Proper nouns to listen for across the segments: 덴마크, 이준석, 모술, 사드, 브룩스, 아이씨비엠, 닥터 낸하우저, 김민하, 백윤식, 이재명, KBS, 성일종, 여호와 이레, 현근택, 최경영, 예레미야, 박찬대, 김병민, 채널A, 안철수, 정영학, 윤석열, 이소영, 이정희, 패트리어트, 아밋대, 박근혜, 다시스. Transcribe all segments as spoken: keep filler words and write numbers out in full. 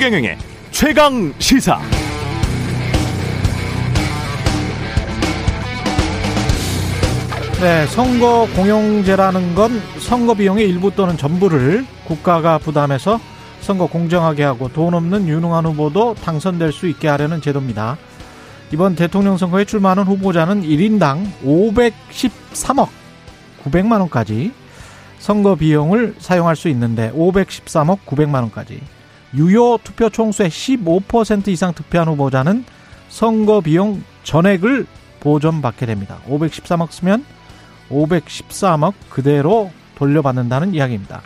최경영의 최강 시사. 네, 선거 공영제라는 건 선거 비용의 일부 또는 전부를 국가가 부담해서 선거 공정하게 하고 돈 없는 유능한 후보도 당선될 수 있게 하려는 제도입니다. 이번 대통령 선거에 출마하는 후보자는 일 인당 오백십삼억 구백만 원까지 선거 비용을 사용할 수 있는데 오백십삼억 구백만 원까지 유효 투표 총수의 십오 퍼센트 이상 득표한 후보자는 선거 비용 전액을 보전받게 됩니다. 오백십삼억 쓰면 오백십삼억 그대로 돌려받는다는 이야기입니다.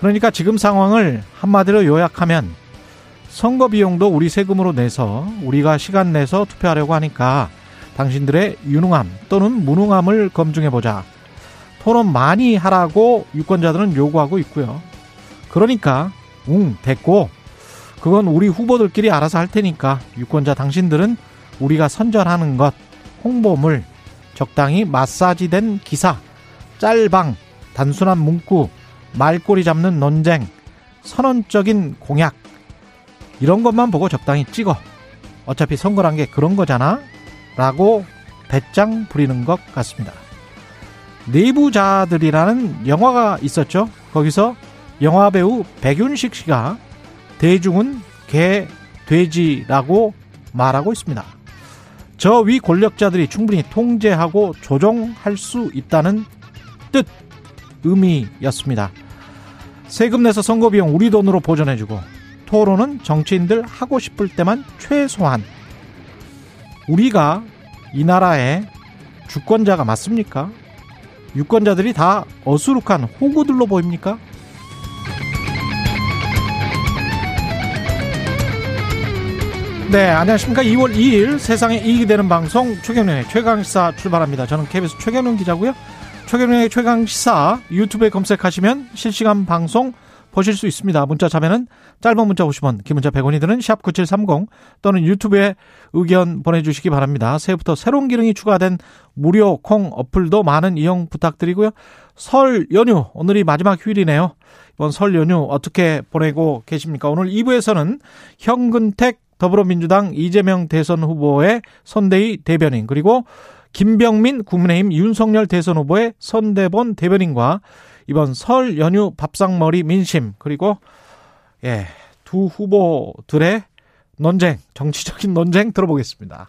그러니까 지금 상황을 한마디로 요약하면 선거 비용도 우리 세금으로 내서 우리가 시간 내서 투표하려고 하니까 당신들의 유능함 또는 무능함을 검증해보자. 토론 많이 하라고 유권자들은 요구하고 있고요. 그러니까 응 됐고 그건 우리 후보들끼리 알아서 할 테니까 유권자 당신들은 우리가 선전하는 것, 홍보물, 적당히 마사지된 기사, 짤방, 단순한 문구, 말꼬리 잡는 논쟁, 선언적인 공약 이런 것만 보고 적당히 찍어. 어차피 선거란 게 그런 거잖아 라고 배짱 부리는 것 같습니다. 내부자들이라는 영화가 있었죠. 거기서 영화배우 백윤식 씨가 대중은 개, 돼지라고 말하고 있습니다. 저 위 권력자들이 충분히 통제하고 조종할 수 있다는 뜻, 의미였습니다. 세금 내서 선거비용 우리 돈으로 보전해주고 토론은 정치인들 하고 싶을 때만 최소한. 우리가 이 나라의 주권자가 맞습니까? 유권자들이 다 어수룩한 호구들로 보입니까? 네, 안녕하십니까. 이월 이일 세상에 이익이 되는 방송 최경영의 최강시사 출발합니다. 저는 케이비에스 최경영 기자고요. 최경영의 최강시사 유튜브에 검색하시면 실시간 방송 보실 수 있습니다. 문자 참여는 짧은 문자 오십 원, 긴 문자 백 원이 드는 샵 구칠삼공 또는 유튜브에 의견 보내주시기 바랍니다. 새해부터 새로운 기능이 추가된 무료 콩 어플도 많은 이용 부탁드리고요. 설 연휴, 오늘이 마지막 휴일이네요. 이번 설 연휴 어떻게 보내고 계십니까? 오늘 이 부에서는 현근택 더불어민주당 이재명 대선 후보의 선대위 대변인, 그리고 김병민 국민의힘 윤석열 대선 후보의 선대본 대변인과 이번 설 연휴 밥상머리 민심, 그리고 예, 두 후보들의 논쟁, 정치적인 논쟁 들어보겠습니다.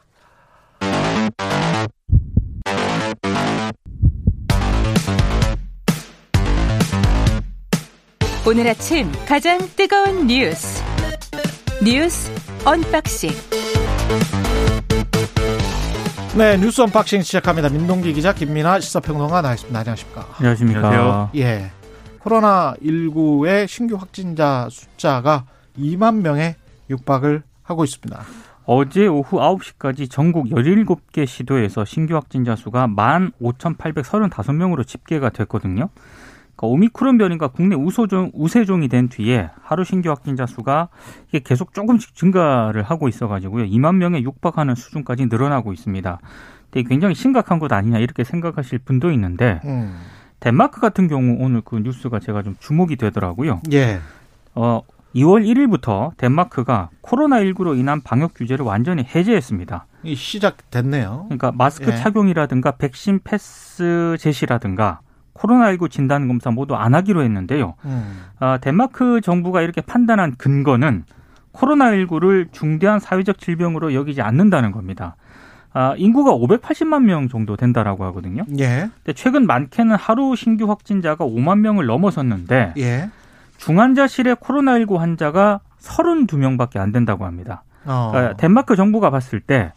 오늘 아침 가장 뜨거운 뉴스, 뉴스 언박싱. 네, 뉴스 언박싱 시작합니다. 민동기 기자, 김민하 시사평론가 나와있습니다. 안녕하십니까? 안녕하십니까? 안녕하세요. 예, 코로나십구의 신규 확진자 숫자가 이만 명에 육박을 하고 있습니다. 어제 오후 아홉 시까지 전국 열일곱 개 시도에서 신규 확진자 수가 만 오천팔백삼십오 명으로 집계가 됐거든요. 그러니까 오미크론 변이가 국내 우소종, 우세종이 된 뒤에 하루 신규 확진자 수가 이게 계속 조금씩 증가를 하고 있어가지고요. 이만 명에 육박하는 수준까지 늘어나고 있습니다. 근데 굉장히 심각한 것 아니냐 이렇게 생각하실 분도 있는데 음. 덴마크 같은 경우 오늘 그 뉴스가 제가 좀 주목이 되더라고요. 예. 어, 이월 일일부터 덴마크가 코로나십구로 인한 방역 규제를 완전히 해제했습니다. 시작됐네요. 그러니까 마스크 예. 착용이라든가 백신 패스 제시라든가 코로나십구 진단검사 모두 안 하기로 했는데요. 음. 아, 덴마크 정부가 이렇게 판단한 근거는 코로나십구를 중대한 사회적 질병으로 여기지 않는다는 겁니다. 아, 인구가 오백팔십만 명 정도 된다라고 하거든요. 예. 근데 최근 많게는 하루 신규 확진자가 오만 명을 넘어섰는데 예. 중환자실에 코로나십구 환자가 서른두 명밖에 안 된다고 합니다. 어. 그러니까 덴마크 정부가 봤을 때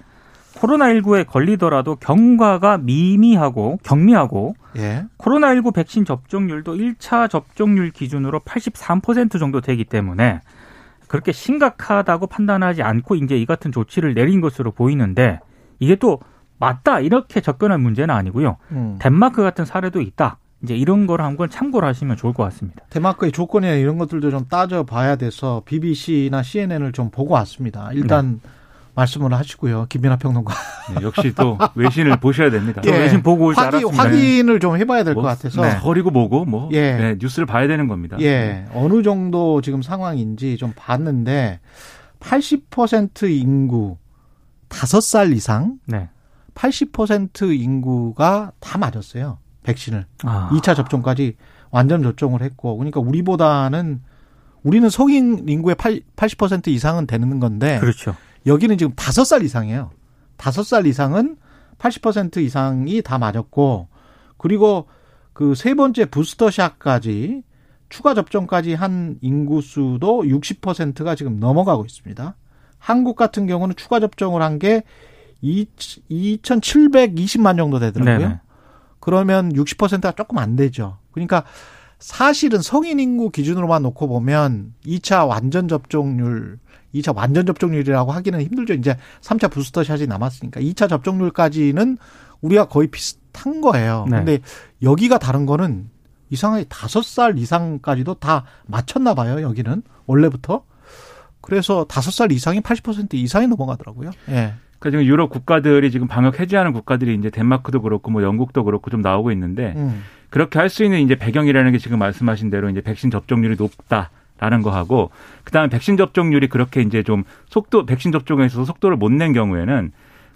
코로나십구에 걸리더라도 경과가 미미하고 경미하고 예. 코로나십구 백신 접종률도 일 차 접종률 기준으로 팔십삼 퍼센트 정도 되기 때문에 그렇게 심각하다고 판단하지 않고 이제 이 같은 조치를 내린 것으로 보이는데 이게 또 맞다 이렇게 접근할 문제는 아니고요. 음. 덴마크 같은 사례도 있다. 이제 이런 걸 한 건 참고를 하시면 좋을 것 같습니다. 덴마크의 조건이나 이런 것들도 좀 따져봐야 돼서 비비씨나 씨엔엔을 좀 보고 왔습니다. 일단 네. 말씀을 하시고요. 김민하 평론가. 네, 역시 또 외신을 보셔야 됩니다. 예. 외신 보고 올 줄 알았습니다. 확인을 좀 해봐야 될 것 뭐, 같아서. 네. 서리고 보고 뭐 예. 네, 뉴스를 봐야 되는 겁니다. 예. 네. 어느 정도 지금 상황인지 좀 봤는데 팔십 퍼센트 인구 다섯 살 이상 네. 팔십 퍼센트 인구가 다 맞았어요. 백신을. 아. 이 차 접종까지 완전 접종을 했고. 그러니까 우리보다는 우리는 성인 인구의 팔십 퍼센트 이상은 되는 건데. 그렇죠. 여기는 지금 다섯 살 이상이에요. 다섯 살 이상은 팔십 퍼센트 이상이 다 맞았고. 그리고 그 세 번째 부스터샷까지 추가 접종까지 한 인구 수도 육십 퍼센트가 지금 넘어가고 있습니다. 한국 같은 경우는 추가 접종을 한 게 이천칠백이십만 정도 되더라고요. 네네. 그러면 육십 퍼센트가 조금 안 되죠. 그러니까 사실은 성인 인구 기준으로만 놓고 보면 이 차 완전 접종률, 이 차 완전 접종률이라고 하기는 힘들죠. 이제 삼 차 부스터샷이 남았으니까 이 차 접종률까지는 우리가 거의 비슷한 거예요. 그런데 네. 여기가 다른 거는 이상하게 다섯 살 이상까지도 다 맞췄나 봐요. 여기는 원래부터. 그래서 다섯 살 이상이 팔십 퍼센트 이상이 넘어가더라고요. 예. 그러니까 지금 유럽 국가들이 지금 방역 해제하는 국가들이 이제 덴마크도 그렇고 뭐 영국도 그렇고 좀 나오고 있는데 음. 그렇게 할 수 있는 이제 배경이라는 게 지금 말씀하신 대로 이제 백신 접종률이 높다라는 거 하고 그다음에 백신 접종률이 그렇게 이제 좀 속도 백신 접종에 있어서 속도를 못 낸 경우에는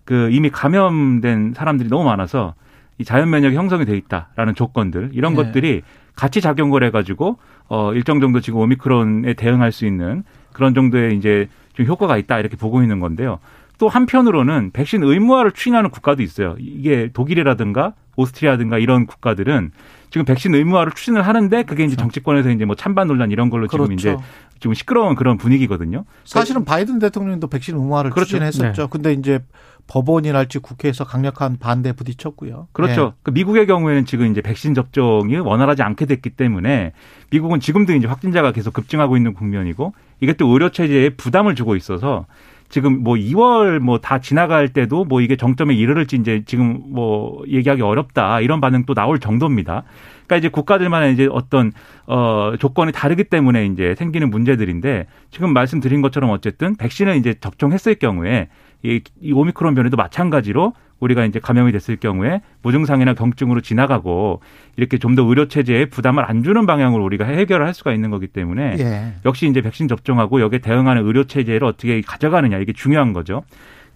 그 이미 감염된 사람들이 너무 많아서 이 자연 면역이 형성이 돼 있다라는 조건들 이런 네. 것들이 같이 작용을 해가지고 어 일정 정도 지금 오미크론에 대응할 수 있는 그런 정도의 이제 좀 효과가 있다 이렇게 보고 있는 건데요. 또 한편으로는 백신 의무화를 추진하는 국가도 있어요. 이게 독일이라든가 오스트리아든가 이런 국가들은 지금 백신 의무화를 추진을 하는데 그게 이제 정치권에서 이제 뭐 찬반 논란 이런 걸로 그렇죠. 지금 이제 좀 시끄러운 그런 분위기거든요. 사실은 바이든 대통령도 백신 의무화를 그렇죠. 추진했었죠. 네. 근데 이제 법원이랄지 국회에서 강력한 반대에 부딪혔고요. 그렇죠. 네. 그 미국의 경우에는 지금 이제 백신 접종이 원활하지 않게 됐기 때문에 미국은 지금도 이제 확진자가 계속 급증하고 있는 국면이고 이게 또 의료 체제에 부담을 주고 있어서 지금 뭐 이월 뭐 다 지나갈 때도 뭐 이게 정점에 이르를지 이제 지금 뭐 얘기하기 어렵다 이런 반응 또 나올 정도입니다. 그러니까 이제 국가들만의 이제 어떤 어 조건이 다르기 때문에 이제 생기는 문제들인데 지금 말씀드린 것처럼 어쨌든 백신을 이제 접종했을 경우에 이, 이 오미크론 변이도 마찬가지로 우리가 이제 감염이 됐을 경우에 무증상이나 경증으로 지나가고 이렇게 좀 더 의료 체제에 부담을 안 주는 방향으로 우리가 해결을 할 수가 있는 거기 때문에 예. 역시 이제 백신 접종하고 여기에 대응하는 의료 체제를 어떻게 가져가느냐 이게 중요한 거죠.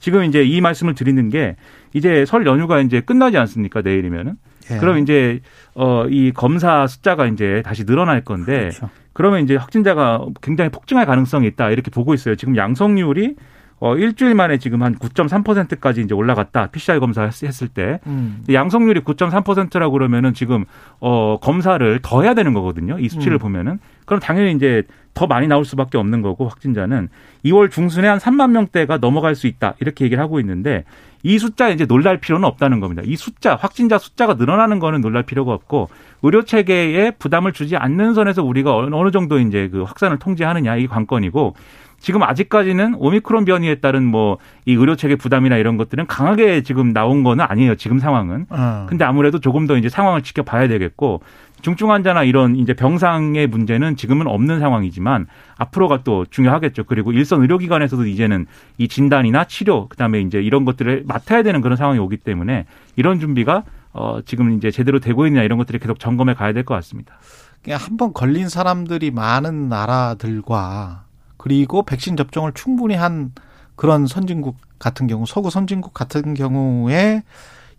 지금 이제 이 말씀을 드리는 게 이제 설 연휴가 이제 끝나지 않습니까? 내일이면은. 예. 그럼 이제 어 이 검사 숫자가 이제 다시 늘어날 건데 그렇죠. 그러면 이제 확진자가 굉장히 폭증할 가능성이 있다 이렇게 보고 있어요. 지금 양성률이 어, 일주일 만에 지금 한 구 점 삼 퍼센트까지 이제 올라갔다. 피씨아르 검사 했을 때. 음. 양성률이 구 점 삼 퍼센트라고 그러면은 지금, 어, 검사를 더 해야 되는 거거든요. 이 수치를 음. 보면은. 그럼 당연히 이제 더 많이 나올 수밖에 없는 거고 확진자는 이월 중순에 한 삼만 명대가 넘어갈 수 있다. 이렇게 얘기를 하고 있는데 이 숫자에 이제 놀랄 필요는 없다는 겁니다. 이 숫자, 확진자 숫자가 늘어나는 거는 놀랄 필요가 없고 의료 체계에 부담을 주지 않는 선에서 우리가 어느 정도 이제 그 확산을 통제하느냐 이 관건이고 지금 아직까지는 오미크론 변이에 따른 뭐 이 의료체계 부담이나 이런 것들은 강하게 지금 나온 거는 아니에요. 지금 상황은. 어. 근데 아무래도 조금 더 이제 상황을 지켜봐야 되겠고 중증 환자나 이런 이제 병상의 문제는 지금은 없는 상황이지만 앞으로가 또 중요하겠죠. 그리고 일선 의료기관에서도 이제는 이 진단이나 치료 그다음에 이제 이런 것들을 맡아야 되는 그런 상황이 오기 때문에 이런 준비가 어 지금 이제 제대로 되고 있냐 이런 것들을 계속 점검해 가야 될 것 같습니다. 그냥 한번 걸린 사람들이 많은 나라들과 그리고 백신 접종을 충분히 한 그런 선진국 같은 경우, 서구 선진국 같은 경우에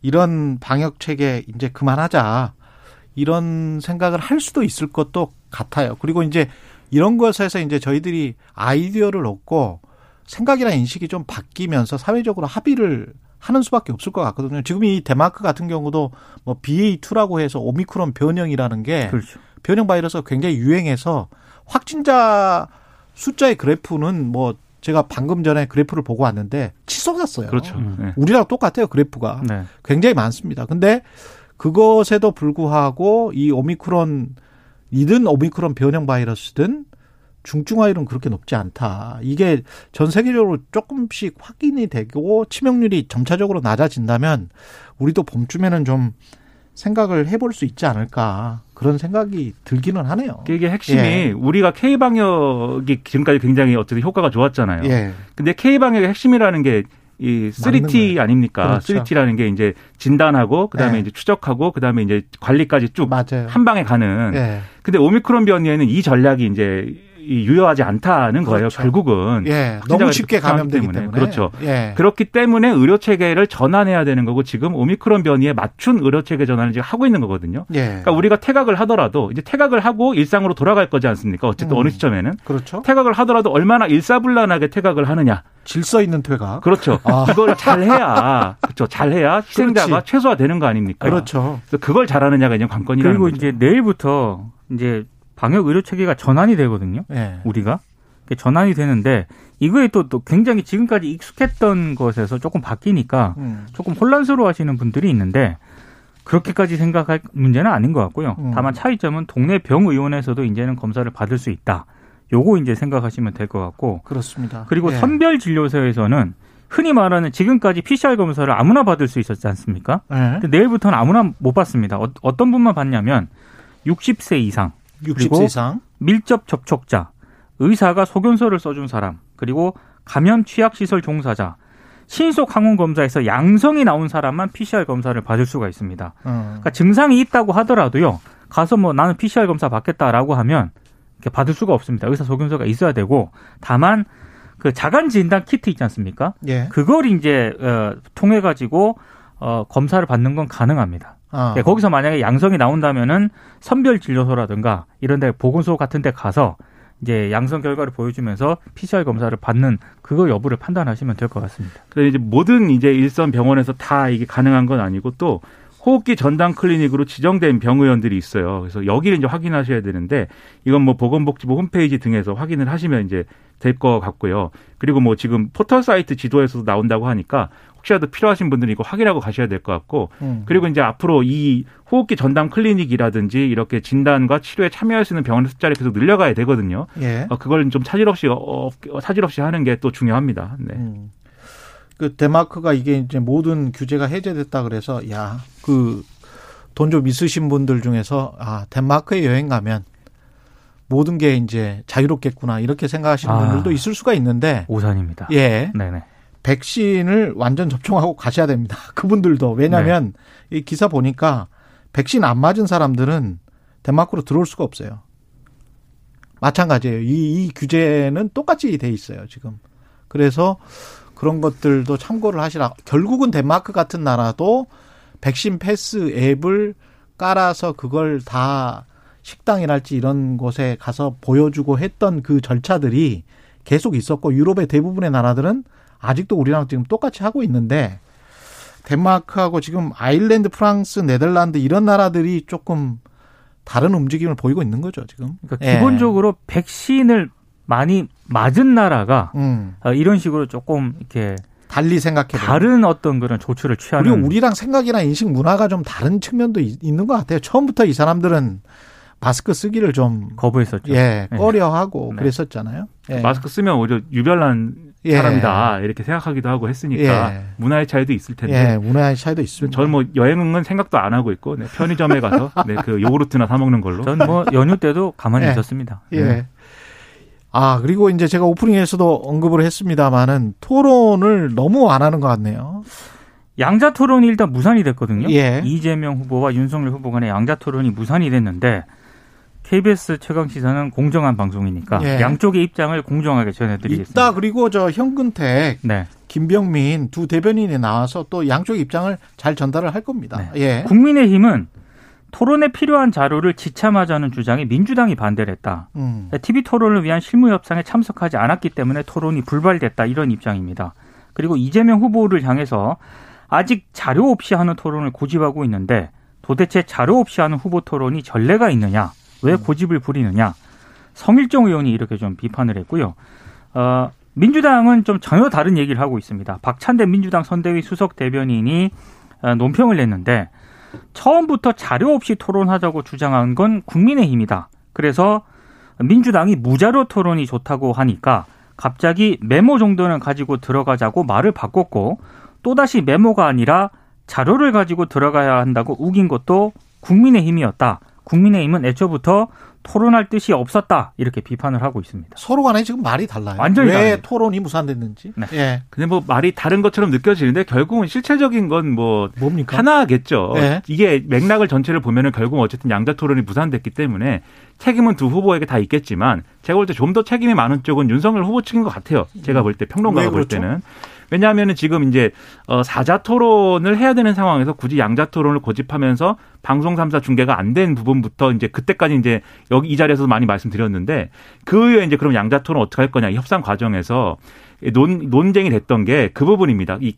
이런 방역 체계 이제 그만하자 이런 생각을 할 수도 있을 것도 같아요. 그리고 이제 이런 것에서 이제 저희들이 아이디어를 얻고 생각이나 인식이 좀 바뀌면서 사회적으로 합의를 하는 수밖에 없을 것 같거든요. 지금 이 덴마크 같은 경우도 뭐 비에이 투라고 해서 오미크론 변형이라는 게 그렇죠. 변형 바이러스가 굉장히 유행해서 확진자 숫자의 그래프는 뭐 제가 방금 전에 그래프를 보고 왔는데 치솟았어요. 그렇죠. 네. 우리랑 똑같아요. 그래프가. 네. 굉장히 많습니다. 근데 그것에도 불구하고 이 오미크론 이든 오미크론 변형 바이러스든 중증화율은 그렇게 높지 않다. 이게 전 세계적으로 조금씩 확인이 되고 치명률이 점차적으로 낮아진다면 우리도 봄쯤에는 좀 생각을 해볼 수 있지 않을까 그런 생각이 들기는 하네요. 이게 핵심이 예. 우리가 K방역이 지금까지 굉장히 어쨌든 효과가 좋았잖아요. 예. 근데 K방역의 핵심이라는 게 이 쓰리 티 아닙니까? 그렇죠. 쓰리 티라는 게 이제 진단하고 그다음에 네. 이제 추적하고 그다음에 이제 관리까지 쭉 한 방에 가는. 네. 근데 오미크론 변이에는 이 전략이 이제 유효하지 않다는 그렇죠. 거예요. 결국은 예. 너무 쉽게 감염되기 때문에. 때문에 그렇죠. 예. 그렇기 때문에 의료 체계를 전환해야 되는 거고 지금 오미크론 변이에 맞춘 의료 체계 전환을 지금 하고 있는 거거든요. 예. 그러니까 우리가 퇴각을 하더라도 이제 퇴각을 하고 일상으로 돌아갈 거지 않습니까? 어쨌든 음. 어느 시점에는 그렇죠. 퇴각을 하더라도 얼마나 일사불란하게 퇴각을 하느냐. 질서 있는 퇴각. 그렇죠. 아. 그걸 잘 해야 그렇죠. 잘 해야 희생자가 그렇지. 최소화되는 거 아닙니까? 그렇죠. 그래서 그걸 잘하느냐가 이제 관건이라는 그리고 거죠. 이제 내일부터 이제. 방역 의료 체계가 전환이 되거든요. 네. 우리가 전환이 되는데 이거에 또, 또 굉장히 지금까지 익숙했던 것에서 조금 바뀌니까 음. 조금 혼란스러워하시는 분들이 있는데 그렇게까지 생각할 문제는 아닌 것 같고요. 음. 다만 차이점은 동네 병의원에서도 이제는 검사를 받을 수 있다. 요거 이제 생각하시면 될 것 같고 그렇습니다. 그리고 네. 선별 진료소에서는 흔히 말하는 지금까지 피씨아르 검사를 아무나 받을 수 있었지 않습니까? 네. 근데 내일부터는 아무나 못 받습니다. 어, 어떤 분만 받냐면 육십 세 이상. 육십 세 이상 밀접 접촉자, 의사가 소견서를 써준 사람, 그리고 감염 취약시설 종사자, 신속 항원 검사에서 양성이 나온 사람만 피씨아르 검사를 받을 수가 있습니다. 음. 그러니까 증상이 있다고 하더라도요, 가서 뭐 나는 피씨아르 검사 받겠다라고 하면 이렇게 받을 수가 없습니다. 의사 소견서가 있어야 되고, 다만 그 자간 진단 키트 있지 않습니까? 예. 그걸 이제 어, 통해 가지고 어, 검사를 받는 건 가능합니다. 아. 네, 거기서 만약에 양성이 나온다면은 선별 진료소라든가 이런 데 보건소 같은 데 가서 이제 양성 결과를 보여주면서 피씨아르 검사를 받는 그거 여부를 판단하시면 될 것 같습니다. 그래서 이제 모든 이제 일선 병원에서 다 이게 가능한 건 아니고 또 호흡기 전담 클리닉으로 지정된 병의원들이 있어요. 그래서 여기를 이제 확인하셔야 되는데 이건 뭐 보건복지부 홈페이지 등에서 확인을 하시면 이제 될 것 같고요. 그리고 뭐 지금 포털 사이트 지도에서도 나온다고 하니까 혹시라도 필요하신 분들은 이거 확인하고 가셔야 될 것 같고 음. 그리고 이제 앞으로 이 호흡기 전담 클리닉이라든지 이렇게 진단과 치료에 참여할 수 있는 병원의 숫자를 계속 늘려가야 되거든요. 예. 어, 그걸 좀 차질 없이 어, 차질 없이 하는 게 또 중요합니다. 네. 음. 그 덴마크가 이게 이제 모든 규제가 해제됐다 그래서 야, 그 돈 좀 있으신 분들 중에서 아, 덴마크에 여행 가면 모든 게 이제 자유롭겠구나 이렇게 생각하시는 아, 분들도 있을 수가 있는데 오산입니다. 예. 네네. 백신을 완전 접종하고 가셔야 됩니다. 그분들도. 왜냐하면 네. 이 기사 보니까 백신 안 맞은 사람들은 덴마크로 들어올 수가 없어요. 마찬가지예요. 이, 이 규제는 똑같이 돼 있어요, 지금. 그래서 그런 것들도 참고를 하시라. 결국은 덴마크 같은 나라도 백신 패스 앱을 깔아서 그걸 다 식당이랄지 이런 곳에 가서 보여주고 했던 그 절차들이 계속 있었고 유럽의 대부분의 나라들은 아직도 우리랑 지금 똑같이 하고 있는데 덴마크하고 지금 아일랜드, 프랑스, 네덜란드 이런 나라들이 조금 다른 움직임을 보이고 있는 거죠, 지금. 그러니까 예. 기본적으로 백신을 많이 맞은 나라가 음. 이런 식으로 조금 이렇게 달리 생각해 다른 어떤 그런 조치를 취하는. 그리고 우리랑 생각이나 인식 문화가 좀 다른 측면도 있는 것 같아요. 처음부터 이 사람들은 마스크 쓰기를 좀 거부했었죠. 예, 꺼려하고 네. 그랬었잖아요. 예. 마스크 쓰면 오히려 유별난. 예. 사람이다 이렇게 생각하기도 하고 했으니까 예. 문화의 차이도 있을 텐데 예. 문화의 차이도 있습니다. 저는 뭐 여행은 생각도 안 하고 있고 네, 편의점에 가서 네, 그 요구르트나 사 먹는 걸로. 저는 뭐 연휴 때도 가만히 예. 있었습니다. 예. 네. 아 그리고 이제 제가 오프닝에서도 언급을 했습니다만은 토론을 너무 안 하는 것 같네요. 양자 토론이 일단 무산이 됐거든요. 예. 이재명 후보와 윤석열 후보 간의 양자 토론이 무산이 됐는데. 케이비에스 최강시사는 공정한 방송이니까 예. 양쪽의 입장을 공정하게 전해드리겠습니다. 있다 그리고 저 현근택, 네. 김병민 두 대변인이 나와서 또 양쪽의 입장을 잘 전달을 할 겁니다. 네. 예. 국민의힘은 토론에 필요한 자료를 지참하자는 주장에 민주당이 반대를 했다. 음. 티비토론을 위한 실무협상에 참석하지 않았기 때문에 토론이 불발됐다 이런 입장입니다. 그리고 이재명 후보를 향해서 아직 자료 없이 하는 토론을 고집하고 있는데 도대체 자료 없이 하는 후보 토론이 전례가 있느냐. 왜 고집을 부리느냐. 성일종 의원이 이렇게 좀 비판을 했고요. 어, 민주당은 좀 전혀 다른 얘기를 하고 있습니다. 박찬대 민주당 선대위 수석 대변인이 논평을 냈는데 처음부터 자료 없이 토론하자고 주장한 건 국민의힘이다. 그래서 민주당이 무자료 토론이 좋다고 하니까 갑자기 메모 정도는 가지고 들어가자고 말을 바꿨고 또다시 메모가 아니라 자료를 가지고 들어가야 한다고 우긴 것도 국민의힘이었다. 국민의힘은 애초부터 토론할 뜻이 없었다. 이렇게 비판을 하고 있습니다. 서로 간에 지금 말이 달라요. 완전히 왜 다릅니다. 토론이 무산됐는지. 네. 예. 근데 뭐 말이 다른 것처럼 느껴지는데 결국은 실체적인 건 뭐 뭡니까? 하나겠죠. 예. 이게 맥락을 전체를 보면은 결국 어쨌든 양자 토론이 무산됐기 때문에 책임은 두 후보에게 다 있겠지만 제가 볼 때 좀 더 책임이 많은 쪽은 윤석열 후보 측인 것 같아요. 제가 볼 때 평론가가 볼 그렇죠? 때는. 왜냐하면 지금 이제 사자 토론을 해야 되는 상황에서 굳이 양자 토론을 고집하면서 방송 삼 사 중계가 안 된 부분부터 이제 그때까지 이제 여기 이 자리에서도 많이 말씀드렸는데 그 이후에 이제 그럼 양자 토론 어떻게 할 거냐 이 협상 과정에서 논, 논쟁이 됐던 게 그 부분입니다. 이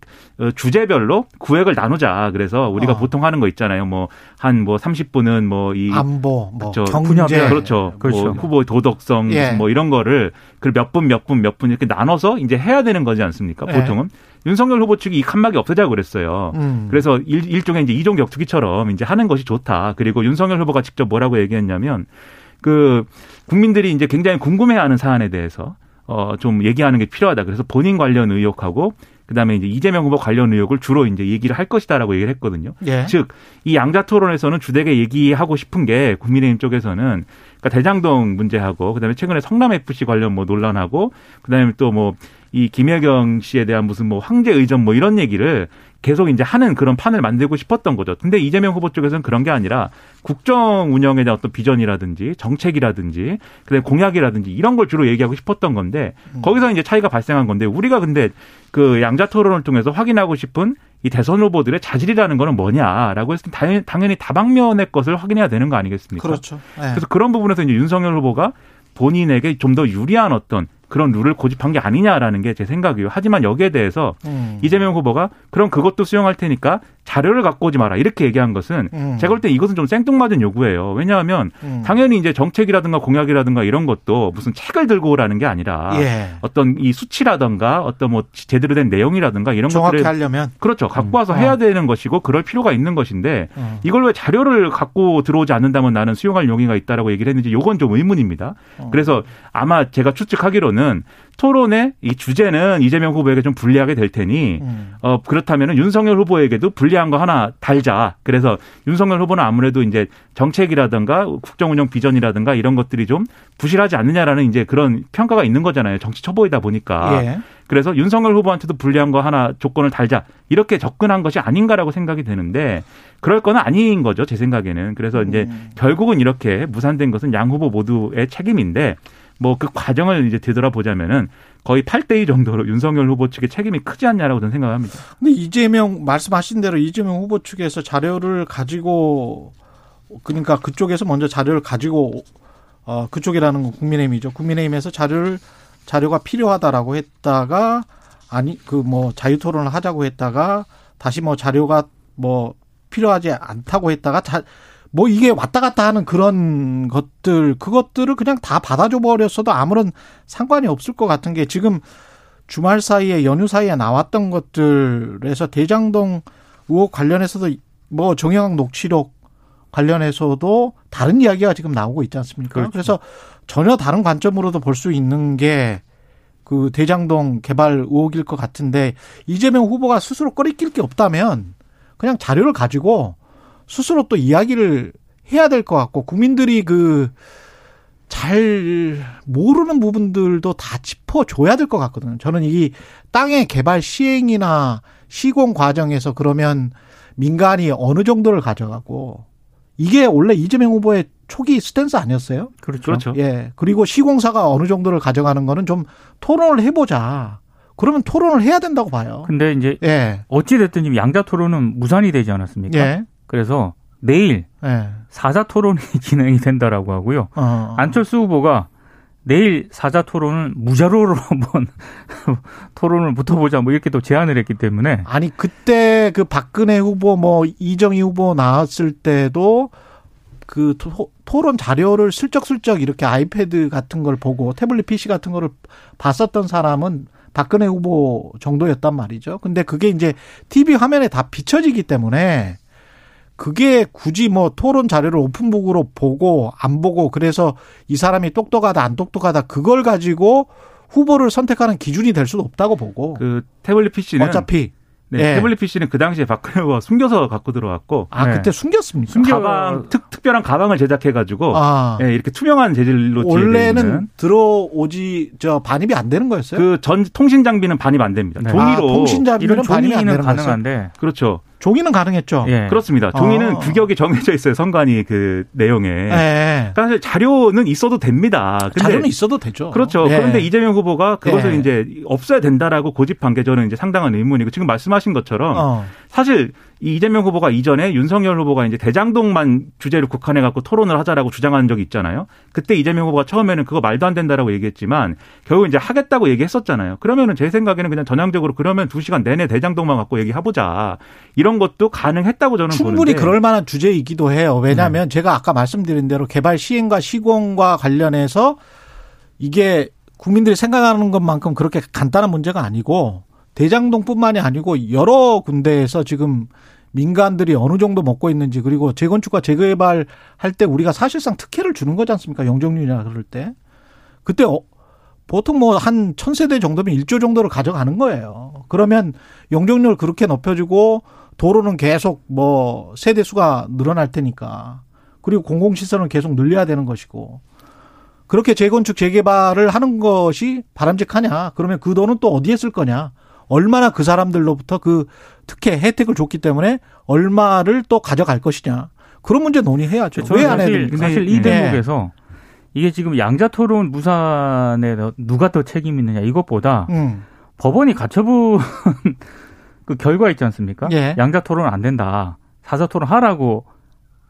주제별로 구획을 나누자. 그래서 우리가 어. 보통 하는 거 있잖아요. 뭐 한 뭐 삼십 분은 뭐 이 안보, 뭐 그렇죠. 경제, 그렇죠. 그렇죠. 뭐 후보의 도덕성 예. 뭐 이런 거를 그 몇 분, 몇 분, 몇 분 이렇게 나눠서 이제 해야 되는 거지 않습니까? 예. 보통은. 윤석열 후보 측이 이 칸막이 없애자고 그랬어요. 음. 그래서 일, 일종의 이제 이종 격투기처럼 이제 하는 것이 좋다. 그리고 윤석열 후보가 직접 뭐라고 얘기했냐면 그 국민들이 이제 굉장히 궁금해하는 사안에 대해서 어, 좀 얘기하는 게 필요하다. 그래서 본인 관련 의혹하고 그다음에 이제 이재명 후보 관련 의혹을 주로 이제 얘기를 할 것이다라고 얘기를 했거든요. 예. 즉, 이 양자 토론에서는 주되게 얘기하고 싶은 게 국민의힘 쪽에서는 그러니까 대장동 문제하고 그다음에 최근에 성남 에프씨 관련 뭐 논란하고 그다음에 또 뭐 이 김혜경 씨에 대한 무슨 뭐 황제 의전 뭐 이런 얘기를 계속 이제 하는 그런 판을 만들고 싶었던 거죠. 근데 이재명 후보 쪽에서는 그런 게 아니라 국정 운영에 대한 어떤 비전이라든지 정책이라든지 그다음에 공약이라든지 이런 걸 주로 얘기하고 싶었던 건데 거기서 이제 차이가 발생한 건데 우리가 근데 그 양자 토론을 통해서 확인하고 싶은 이 대선 후보들의 자질이라는 거는 뭐냐라고 했을 때 당연히 다방면의 것을 확인해야 되는 거 아니겠습니까? 그렇죠. 네. 그래서 그런 부분에서 이제 윤석열 후보가 본인에게 좀 더 유리한 어떤 그런 룰을 고집한 게 아니냐라는 게 제 생각이에요. 하지만 여기에 대해서 음. 이재명 후보가 그럼 그것도 수용할 테니까 자료를 갖고 오지 마라 이렇게 얘기한 것은 음. 제가 볼 때 이것은 좀 생뚱맞은 요구예요. 왜냐하면 음. 당연히 이제 정책이라든가 공약이라든가 이런 것도 무슨 책을 들고 오라는 게 아니라 예. 어떤 이 수치라든가 어떤 뭐 제대로 된 내용이라든가 이런 정확히 것들을 하려면 그렇죠. 갖고 와서 음. 어. 해야 되는 것이고 그럴 필요가 있는 것인데 음. 이걸 왜 자료를 갖고 들어오지 않는다면 나는 수용할 용의가 있다라고 얘기를 했는지 이건 좀 의문입니다. 어. 그래서 아마 제가 추측하기로는 토론의 이 주제는 이재명 후보에게 좀 불리하게 될 테니 음. 어, 그렇다면 윤석열 후보에게도 불리한 거 하나 달자. 그래서 윤석열 후보는 아무래도 이제 정책이라든가 국정운영 비전이라든가 이런 것들이 좀 부실하지 않느냐라는 이제 그런 평가가 있는 거잖아요. 정치 초보이다 보니까. 예. 그래서 윤석열 후보한테도 불리한 거 하나 조건을 달자. 이렇게 접근한 것이 아닌가라고 생각이 되는데 그럴 건 아닌 거죠. 제 생각에는. 그래서 이제 음. 결국은 이렇게 무산된 것은 양 후보 모두의 책임인데 뭐 그 과정을 이제 되돌아보자면은 거의 팔 대 이 정도로 윤석열 후보 측의 책임이 크지 않냐라고 저는 생각합니다. 근데 이재명 말씀하신 대로 이재명 후보 측에서 자료를 가지고 그러니까 그쪽에서 먼저 자료를 가지고 어 그쪽이라는 건 국민의힘이죠. 국민의힘에서 자료를 자료가 필요하다라고 했다가 아니 그 뭐 자유 토론을 하자고 했다가 다시 뭐 자료가 뭐 필요하지 않다고 했다가 자 뭐 이게 왔다 갔다 하는 그런 것들 그것들을 그냥 다 받아줘 버렸어도 아무런 상관이 없을 것 같은 게 지금 주말 사이에 연휴 사이에 나왔던 것들에서 대장동 의혹 관련해서도 뭐 정영학 녹취록 관련해서도 다른 이야기가 지금 나오고 있지 않습니까? 그렇죠. 그래서 전혀 다른 관점으로도 볼 수 있는 게 그 대장동 개발 의혹일 것 같은데 이재명 후보가 스스로 꺼리낄 게 없다면 그냥 자료를 가지고 스스로 또 이야기를 해야 될 것 같고 국민들이 그 잘 모르는 부분들도 다 짚어줘야 될 것 같거든요. 저는 이 땅의 개발 시행이나 시공 과정에서 그러면 민간이 어느 정도를 가져가고 이게 원래 이재명 후보의 초기 스탠스 아니었어요? 그렇죠. 그렇죠. 예. 그리고 시공사가 어느 정도를 가져가는 거는 좀 토론을 해보자. 그러면 토론을 해야 된다고 봐요. 근데 이제 예. 어찌 됐든 지금 양자 토론은 무산이 되지 않았습니까? 예. 그래서 내일 네. 사자 토론이 진행이 된다라고 하고요. 어. 안철수 후보가 내일 사자 토론은 무자료로 한번 토론을 붙어보자 뭐 이렇게 또 제안을 했기 때문에. 아니 그때 그 박근혜 후보 뭐 이정희 후보 나왔을 때도 그 토, 토론 자료를 슬쩍슬쩍 이렇게 아이패드 같은 걸 보고 태블릿 피씨 같은 거를 봤었던 사람은 박근혜 후보 정도였단 말이죠. 근데 그게 이제 티비 화면에 다 비춰지기 때문에. 그게 굳이 뭐 토론 자료를 오픈북으로 보고 안 보고 그래서 이 사람이 똑똑하다 안 똑똑하다 그걸 가지고 후보를 선택하는 기준이 될 수도 없다고 보고. 그 태블릿 피씨는 어차피 네, 네. 태블릿 피씨는 그 당시에 박근혜 후보가 숨겨서 갖고 들어왔고. 아, 네. 그때 숨겼습니까? 숨겨... 가방, 특, 특별한 가방을 제작해가지고. 아. 네, 이렇게 투명한 재질로. 원래는 들어오지, 저, 반입이 안 되는 거였어요? 그 전, 통신 장비는 반입 안 됩니다. 네. 종이로. 아, 통신 장비는 반입이 안 되는 가능한데. 그렇죠. 종이는 가능했죠. 예. 그렇습니다. 종이는 아. 규격이 정해져 있어요. 선관위 그 내용에. 예. 그러니까 사실 자료는 있어도 됩니다. 근데 자료는 있어도 되죠. 그렇죠. 예. 그런데 이재명 후보가 그것을 예. 이제 없어야 된다라고 고집한 게 저는 이제 상당한 의문이고, 지금 말씀하신 것처럼 어. 사실 이재명 후보가 이전에 윤석열 후보가 이제 대장동만 주제를 국한해 갖고 토론을 하자라고 주장한 적이 있잖아요. 그때 이재명 후보가 처음에는 그거 말도 안 된다라고 얘기했지만 결국 이제 하겠다고 얘기했었잖아요. 그러면은 제 생각에는 그냥 전향적으로 그러면 두 시간 내내 대장동만 갖고 얘기해보자, 이런 것도 가능했다고 저는 충분히 보는데. 충분히 그럴 만한 주제이기도 해요. 왜냐하면 네. 제가 아까 말씀드린 대로 개발 시행과 시공과 관련해서 이게 국민들이 생각하는 것만큼 그렇게 간단한 문제가 아니고, 대장동뿐만이 아니고 여러 군데에서 지금 민간들이 어느 정도 먹고 있는지, 그리고 재건축과 재개발 할 때 우리가 사실상 특혜를 주는 거지 않습니까? 용적률이나 그럴 때. 그때 어, 보통 뭐 한 천 세대 정도면 일조 정도를 가져가는 거예요. 그러면 용적률 그렇게 높여주고 도로는 계속 뭐 세대 수가 늘어날 테니까, 그리고 공공시설은 계속 늘려야 되는 것이고, 그렇게 재건축 재개발을 하는 것이 바람직하냐? 그러면 그 돈은 또 어디에 쓸 거냐? 얼마나 그 사람들로부터 그 특혜 혜택을 줬기 때문에 얼마를 또 가져갈 것이냐, 그런 문제 논의해야죠. 왜 안 해야 됩니까? 사실 이 대목에서 네. 이게 지금 양자토론 무산에 누가 더 책임 있느냐 이것보다 음. 법원이 가처분 그 결과 있지 않습니까? 예. 양자토론 안 된다, 사자토론 하라고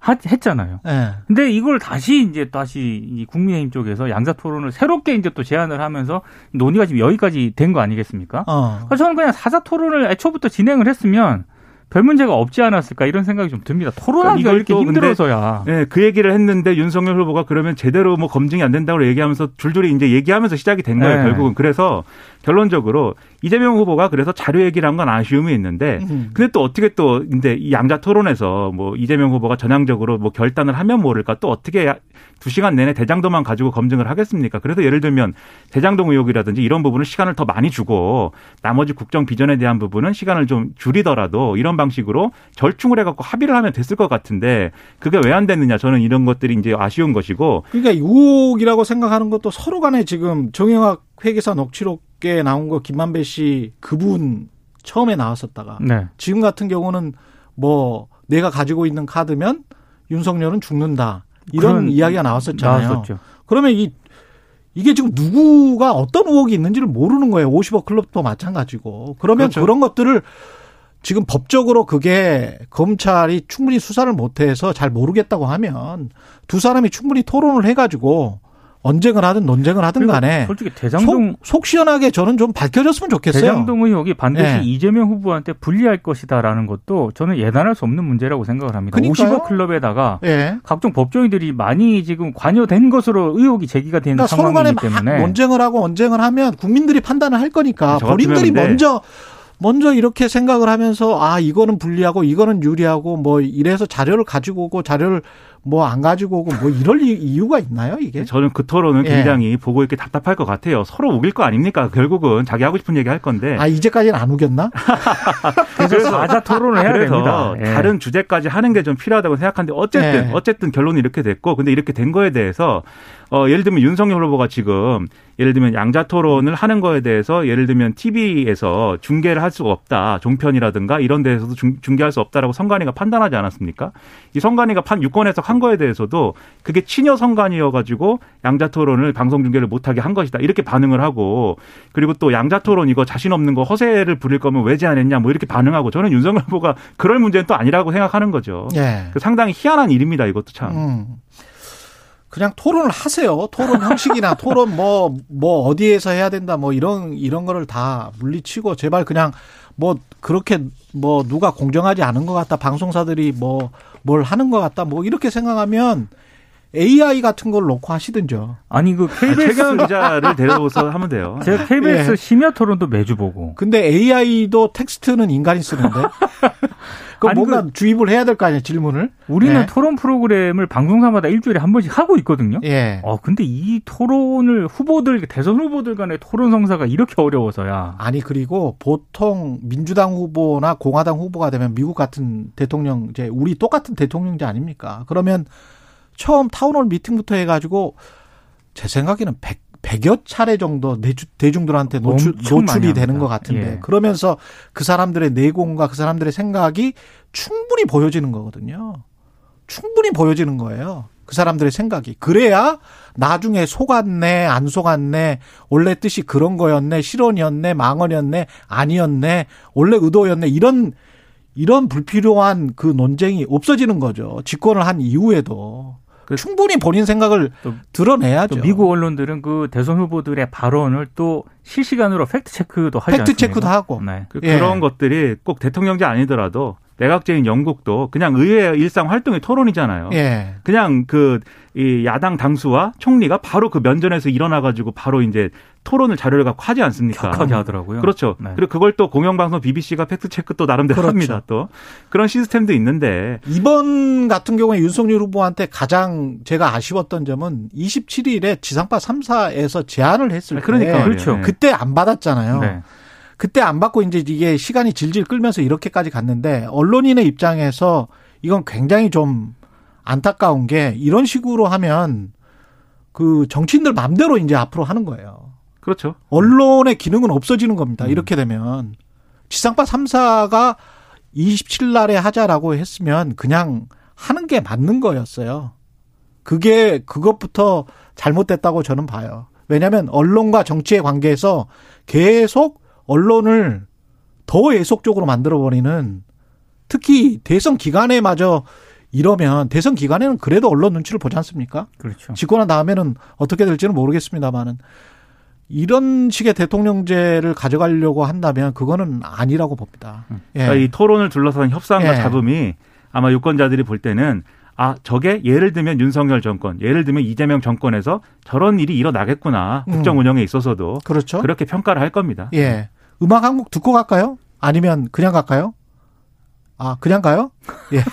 하, 했잖아요. 예. 근데 이걸 다시 이제 다시 이 국민의힘 쪽에서 양자토론을 새롭게 이제 또 제안을 하면서 논의가 지금 여기까지 된 거 아니겠습니까? 어. 그래서 저는 그냥 사자토론을 애초부터 진행을 했으면 별 문제가 없지 않았을까 이런 생각이 좀 듭니다. 토론하기가 그러니까 이렇게 힘들어서야. 네, 그 얘기를 했는데 윤석열 후보가 그러면 제대로 뭐 검증이 안 된다고 얘기하면서 줄줄이 이제 얘기하면서 시작이 된 거예요. 네. 결국은. 그래서 결론적으로 이재명 후보가 그래서 자료 얘기를 한 건 아쉬움이 있는데, 음. 근데 또 어떻게 또 이제 이 양자 토론에서 뭐 이재명 후보가 전향적으로 뭐 결단을 하면 모를까, 또 어떻게 두 시간 내내 대장동만 가지고 검증을 하겠습니까? 그래서 예를 들면 대장동 의혹이라든지 이런 부분을 시간을 더 많이 주고 나머지 국정 비전에 대한 부분은 시간을 좀 줄이더라도 이런 방식으로 절충을 해갖고 합의를 하면 됐을 것 같은데, 그게 왜 안 됐느냐, 저는 이런 것들이 이제 아쉬운 것이고. 그러니까 유혹이라고 생각하는 것도 서로 간에 지금 정영학 회계사 녹취록에 나온 거 김만배 씨 그분 처음에 나왔었다가 네. 지금 같은 경우는 뭐 내가 가지고 있는 카드면 윤석열은 죽는다 이런 이야기가 나왔었잖아요. 나왔었죠. 그러면 이 이게 지금 누구가 어떤 의혹이 있는지를 모르는 거예요. 오십억 클럽도 마찬가지고. 그러면 그렇죠. 그런 것들을 지금 법적으로 그게 검찰이 충분히 수사를 못해서 잘 모르겠다고 하면 두 사람이 충분히 토론을 해가지고 언쟁을 하든 논쟁을 하든 간에 솔직히 대장동 속, 속 시원하게 저는 좀 밝혀졌으면 좋겠어요. 대장동 의혹이 반드시 네. 이재명 후보한테 불리할 것이다라는 것도 저는 예단할 수 없는 문제라고 생각을 합니다. 그러니까요. 오십억 클럽에다가 네. 각종 법조인들이 많이 지금 관여된 것으로 의혹이 제기가 되는 그러니까 상황이기 때문에 서로 간에 막 논쟁을 하고 언쟁을 하면 국민들이 판단을 할 거니까 본인들이 먼저 먼저 이렇게 생각을 하면서 아 이거는 불리하고 이거는 유리하고 뭐 이래서 자료를 가지고 오고 자료를 뭐 안 가지고 오고 뭐 이럴 이유가 있나요 이게? 저는 그 토론은 굉장히 예. 보고 있게 답답할 것 같아요. 서로 우길 거 아닙니까? 결국은 자기 하고 싶은 얘기 할 건데. 아 이제까지는 안 우겼나? 그래서 사자 토론을 해야 그래서 됩니다. 예. 다른 주제까지 하는 게 좀 필요하다고 생각하는데 어쨌든 예. 어쨌든 결론이 이렇게 됐고, 근데 이렇게 된 거에 대해서 어 예를 들면 윤석열 후보가 지금 예를 들면 양자 토론을 하는 거에 대해서 예를 들면 티비에서 중계를 할 수가 없다, 종편이라든가 이런 데에서도 중, 중계할 수 없다라고 선관위가 판단하지 않았습니까? 이 선관위가 판 유권해석 한 거에 대해서도 그게 친여 선관위여가지고 양자토론을 방송 중계를 못하게 한 것이다 이렇게 반응을 하고, 그리고 또 양자토론 이거 자신 없는 거 허세를 부릴 거면 왜 제안했냐 뭐 이렇게 반응하고, 저는 윤석열 후보가 그럴 문제는 또 아니라고 생각하는 거죠. 예. 상당히 희한한 일입니다 이것도 참. 음. 그냥 토론을 하세요. 토론 형식이나 토론 뭐, 뭐 어디에서 해야 된다 뭐 이런, 이런 거를 다 물리치고 제발 그냥 뭐 그렇게 뭐 누가 공정하지 않은 것 같다, 방송사들이 뭐 뭘 하는 것 같다 뭐 이렇게 생각하면 에이아이 같은 걸 놓고 하시든죠. 아니 그 케이비에스 최경 기자를 데려오서 하면 돼요. 제가 케이비에스 예. 심야 토론도 매주 보고. 근데 에이아이도 텍스트는 인간이 쓰는데. 그럼 뭔가 그, 주입을 해야 될 거 아니에요, 질문을? 우리는 예. 토론 프로그램을 방송사마다 일주일에 한 번씩 하고 있거든요. 예. 어, 근데 이 토론을 후보들, 대선 후보들 간의 토론 성사가 이렇게 어려워서야. 아니, 그리고 보통 민주당 후보나 공화당 후보가 되면 미국 같은 대통령제, 우리 똑같은 대통령제 아닙니까? 그러면 처음 타운홀 미팅부터 해가지고 제 생각에는 백 백여 차례 정도 대중들한테 노출, 노출이 되는 것 같은데 예. 그러면서 그 사람들의 내공과 그 사람들의 생각이 충분히 보여지는 거거든요. 충분히 보여지는 거예요. 그 사람들의 생각이. 그래야 나중에 속았네 안 속았네 원래 뜻이 그런 거였네 실언이었네 망언이었네 아니었네 원래 의도였네 이런 이런 불필요한 그 논쟁이 없어지는 거죠. 집권을 한 이후에도. 충분히 본인 생각을 또, 드러내야죠. 또 미국 언론들은 그 대선 후보들의 발언을 또 실시간으로 팩트 체크도 하지 팩트 않습니까? 체크도 하고 네. 그, 예. 그런 것들이 꼭 대통령제 아니더라도 내각제인 영국도 그냥 의회 일상 활동의 토론이잖아요. 예. 그냥 그 이 야당 당수와 총리가 바로 그 면전에서 일어나가지고 바로 이제 토론을 자료를 갖고 하지 않습니까? 격하게 하더라고요. 그렇죠. 네. 그리고 그걸 또 공영방송 비비씨가 팩트체크 또 나름대로 그렇죠. 합니다. 또 그런 시스템도 있는데. 이번 같은 경우에 윤석열 후보한테 가장 제가 아쉬웠던 점은 이십칠일에 지상파 삼사에서 제안을 했을 때. 그러니까. 그렇죠. 네. 그때 안 받았잖아요. 네. 그때 안 받고 이제 이게 시간이 질질 끌면서 이렇게까지 갔는데 언론인의 입장에서 이건 굉장히 좀 안타까운 게 이런 식으로 하면 그 정치인들 마음대로 이제 앞으로 하는 거예요. 그렇죠. 언론의 기능은 없어지는 겁니다. 음. 이렇게 되면 지상파 삼사가 이십칠날에 하자라고 했으면 그냥 하는 게 맞는 거였어요. 그게 그것부터 잘못됐다고 저는 봐요. 왜냐하면 언론과 정치의 관계에서 계속 언론을 더 예속적으로 만들어버리는 특히 대선 기간에 마저 이러면 대선 기간에는 그래도 언론 눈치를 보지 않습니까? 그렇죠. 집권한 다음에는 어떻게 될지는 모르겠습니다만은 이런 식의 대통령제를 가져가려고 한다면 그거는 아니라고 봅니다. 예. 그러니까 이 토론을 둘러싼 협상과 예. 잡음이 아마 유권자들이 볼 때는 아, 저게 예를 들면 윤석열 정권, 예를 들면 이재명 정권에서 저런 일이 일어나겠구나. 국정 운영에 있어서도. 음. 그렇죠. 그렇게 평가를 할 겁니다. 예. 음악 한 곡 듣고 갈까요? 아니면 그냥 갈까요? 아, 그냥 가요? 예.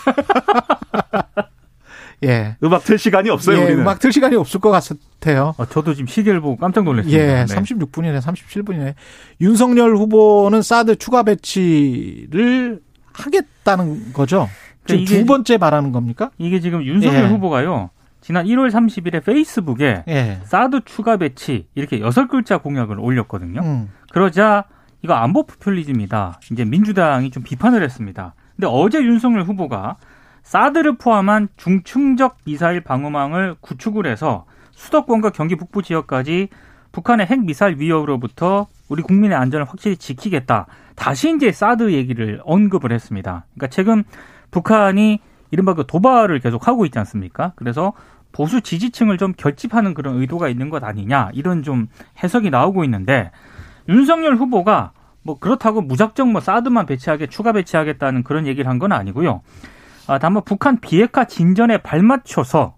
예. 음악 틀 시간이 없어요, 예, 우리는. 음악 틀 시간이 없을 것 같아요. 아, 저도 지금 시계를 보고 깜짝 놀랐습니다. 예, 네. 삼십육분이네, 삼십칠분이네. 윤석열 후보는 사드 추가 배치를 하겠다는 거죠? 지금 두 번째 말하는 겁니까? 이게 지금 윤석열 예. 후보가요. 지난 일월 삼십일에 페이스북에 예. 사드 추가 배치 이렇게 여섯 글자 공약을 올렸거든요. 음. 그러자 이거 안보 포퓰리즘이다. 이제 민주당이 좀 비판을 했습니다. 근데 어제 윤석열 후보가 사드를 포함한 중층적 미사일 방어망을 구축을 해서 수도권과 경기 북부 지역까지 북한의 핵미사일 위협으로부터 우리 국민의 안전을 확실히 지키겠다. 다시 이제 사드 얘기를 언급을 했습니다. 그러니까 최근 북한이 이른바 그 도발을 계속 하고 있지 않습니까? 그래서 보수 지지층을 좀 결집하는 그런 의도가 있는 것 아니냐 이런 좀 해석이 나오고 있는데 윤석열 후보가 뭐 그렇다고 무작정 뭐 사드만 배치하게 추가 배치하겠다는 그런 얘기를 한 건 아니고요. 아, 다만 북한 비핵화 진전에 발맞춰서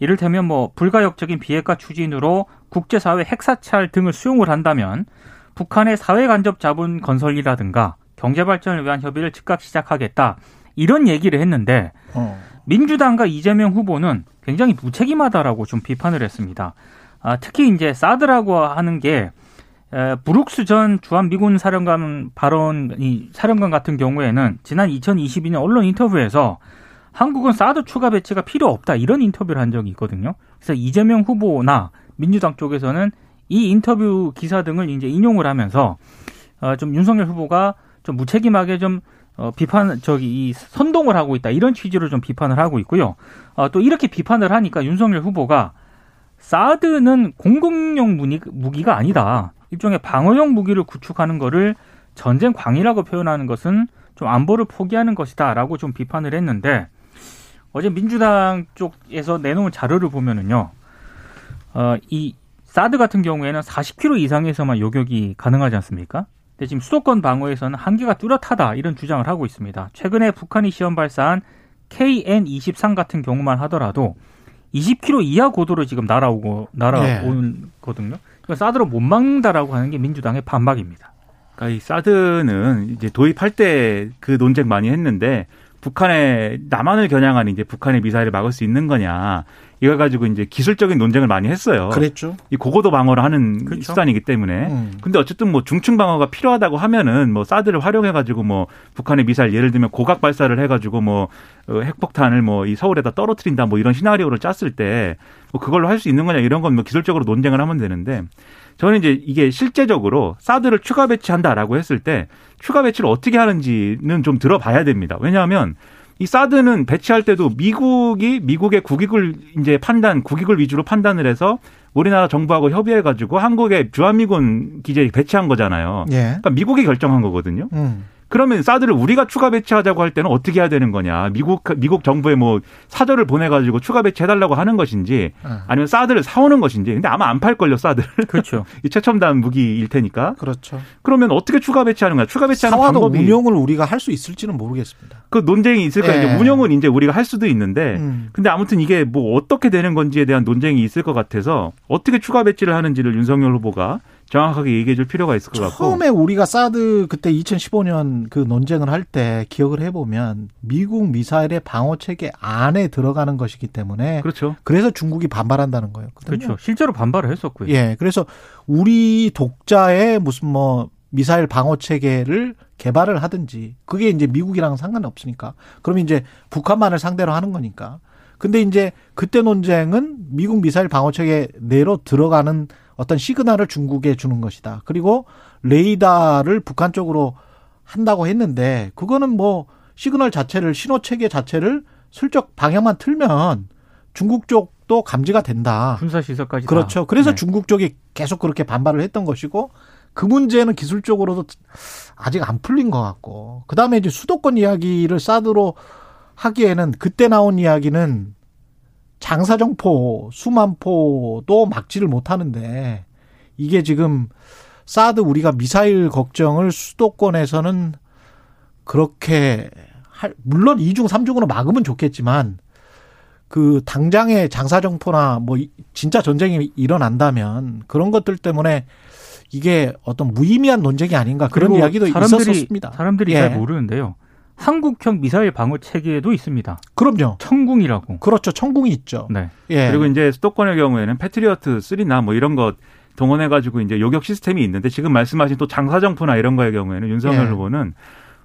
이를테면 뭐 불가역적인 비핵화 추진으로 국제사회 핵사찰 등을 수용을 한다면 북한의 사회 간접 자본 건설이라든가 경제 발전을 위한 협의를 즉각 시작하겠다. 이런 얘기를 했는데 어. 민주당과 이재명 후보는 굉장히 무책임하다라고 좀 비판을 했습니다. 아, 특히 이제 사드라고 하는 게 에, 브룩스 전 주한미군 사령관 발언이 사령관 같은 경우에는 지난 이천이십이년 언론 인터뷰에서 한국은 사드 추가 배치가 필요 없다 이런 인터뷰를 한 적이 있거든요. 그래서 이재명 후보나 민주당 쪽에서는 이 인터뷰 기사 등을 이제 인용을 하면서 어, 좀 윤석열 후보가 좀 무책임하게 좀 어, 비판, 저기, 이 선동을 하고 있다. 이런 취지로 좀 비판을 하고 있고요. 어, 또 이렇게 비판을 하니까 윤석열 후보가 사드는 공격용 무기, 무기가 아니다. 일종의 방어용 무기를 구축하는 거를 전쟁 광이라고 표현하는 것은 좀 안보를 포기하는 것이다. 라고 좀 비판을 했는데 어제 민주당 쪽에서 내놓은 자료를 보면은요. 어, 이 사드 같은 경우에는 사십 킬로미터 이상에서만 요격이 가능하지 않습니까? 근데 지금 수도권 방어에서는 한계가 뚜렷하다 이런 주장을 하고 있습니다. 최근에 북한이 시험 발사한 케이엔 이십삼 같은 경우만 하더라도 이십 킬로미터 이하 고도로 지금 날아오고 날아오거든요. 네. 그러니까 사드로 못 막는다라고 하는 게 민주당의 반박입니다. 그러니까 이 사드는 이제 도입할 때 그 논쟁 많이 했는데 북한의 남한을 겨냥한 이제 북한의 미사일을 막을 수 있는 거냐 이걸 가지고 이제 기술적인 논쟁을 많이 했어요. 그랬죠. 이 고고도 방어를 하는 그렇죠. 수단이기 때문에. 음. 근데 어쨌든 뭐 중층 방어가 필요하다고 하면은 뭐 사드를 활용해 가지고 뭐 북한의 미사일 예를 들면 고각 발사를 해 가지고 뭐 핵폭탄을 뭐 이 서울에다 떨어뜨린다 뭐 이런 시나리오를 짰을 때 뭐 그걸로 할 수 있는 거냐 이런 건 뭐 기술적으로 논쟁을 하면 되는데. 저는 이제 이게 실제적으로 사드를 추가 배치한다라고 했을 때 추가 배치를 어떻게 하는지는 좀 들어봐야 됩니다. 왜냐하면 이 사드는 배치할 때도 미국이 미국의 국익을 이제 판단, 국익을 위주로 판단을 해서 우리나라 정부하고 협의해가지고 한국의 주한미군 기지에 배치한 거잖아요. 예. 그러니까 미국이 결정한 거거든요. 음. 그러면 사드를 우리가 추가 배치하자고 할 때는 어떻게 해야 되는 거냐. 미국, 미국 정부에 뭐 사절을 보내가지고 추가 배치해달라고 하는 것인지 아니면 사드를 사오는 것인지. 근데 아마 안 팔걸요, 사드를. 그렇죠. 이 최첨단 무기일 테니까. 그렇죠. 그러면 어떻게 추가 배치하는 거야. 추가 배치하는 방법이. 운영을 우리가 할 수 있을지는 모르겠습니다. 그 논쟁이 있을까. 예. 이제 운영은 이제 우리가 할 수도 있는데. 음. 근데 아무튼 이게 뭐 어떻게 되는 건지에 대한 논쟁이 있을 것 같아서 어떻게 추가 배치를 하는지를 윤석열 후보가 정확하게 얘기해 줄 필요가 있을 것 같고. 처음에 우리가 사드 그때 이천십오 년 그 논쟁을 할 때 기억을 해보면 미국 미사일의 방어체계 안에 들어가는 것이기 때문에. 그렇죠. 그래서 중국이 반발한다는 거였거든요. 그렇죠. 실제로 반발을 했었고요. 예. 그래서 우리 독자의 무슨 뭐 미사일 방어체계를 개발을 하든지 그게 이제 미국이랑 상관이 없으니까. 그럼 이제 북한만을 상대로 하는 거니까. 근데 이제 그때 논쟁은 미국 미사일 방어체계 내로 들어가는 어떤 시그널을 중국에 주는 것이다. 그리고 레이더를 북한 쪽으로 한다고 했는데 그거는 뭐 시그널 자체를 신호체계 자체를 슬쩍 방향만 틀면 중국 쪽도 감지가 된다. 군사시설까지. 그렇죠. 그래서 네. 중국 쪽이 계속 그렇게 반발을 했던 것이고 그 문제는 기술적으로도 아직 안 풀린 것 같고 그다음에 이제 수도권 이야기를 사드로 하기에는 그때 나온 이야기는 장사정포, 수만포도 막지를 못하는데 이게 지금 사드 우리가 미사일 걱정을 수도권에서는 그렇게 할 물론 이중 삼중으로 막으면 좋겠지만 그 당장의 장사정포나 뭐 진짜 전쟁이 일어난다면 그런 것들 때문에 이게 어떤 무의미한 논쟁이 아닌가 그런 이야기도 사람들이, 있었었습니다. 사람들이 예. 잘 모르는데요. 한국형 미사일 방어 체계도 있습니다. 그럼요. 천궁이라고. 그렇죠. 천궁이 있죠. 네. 예. 그리고 이제 수도권의 경우에는 패트리어트 삼이나 뭐 이런 것 동원해가지고 이제 요격 시스템이 있는데 지금 말씀하신 또 장사정포나 이런 거의 경우에는 윤석열 예. 후보는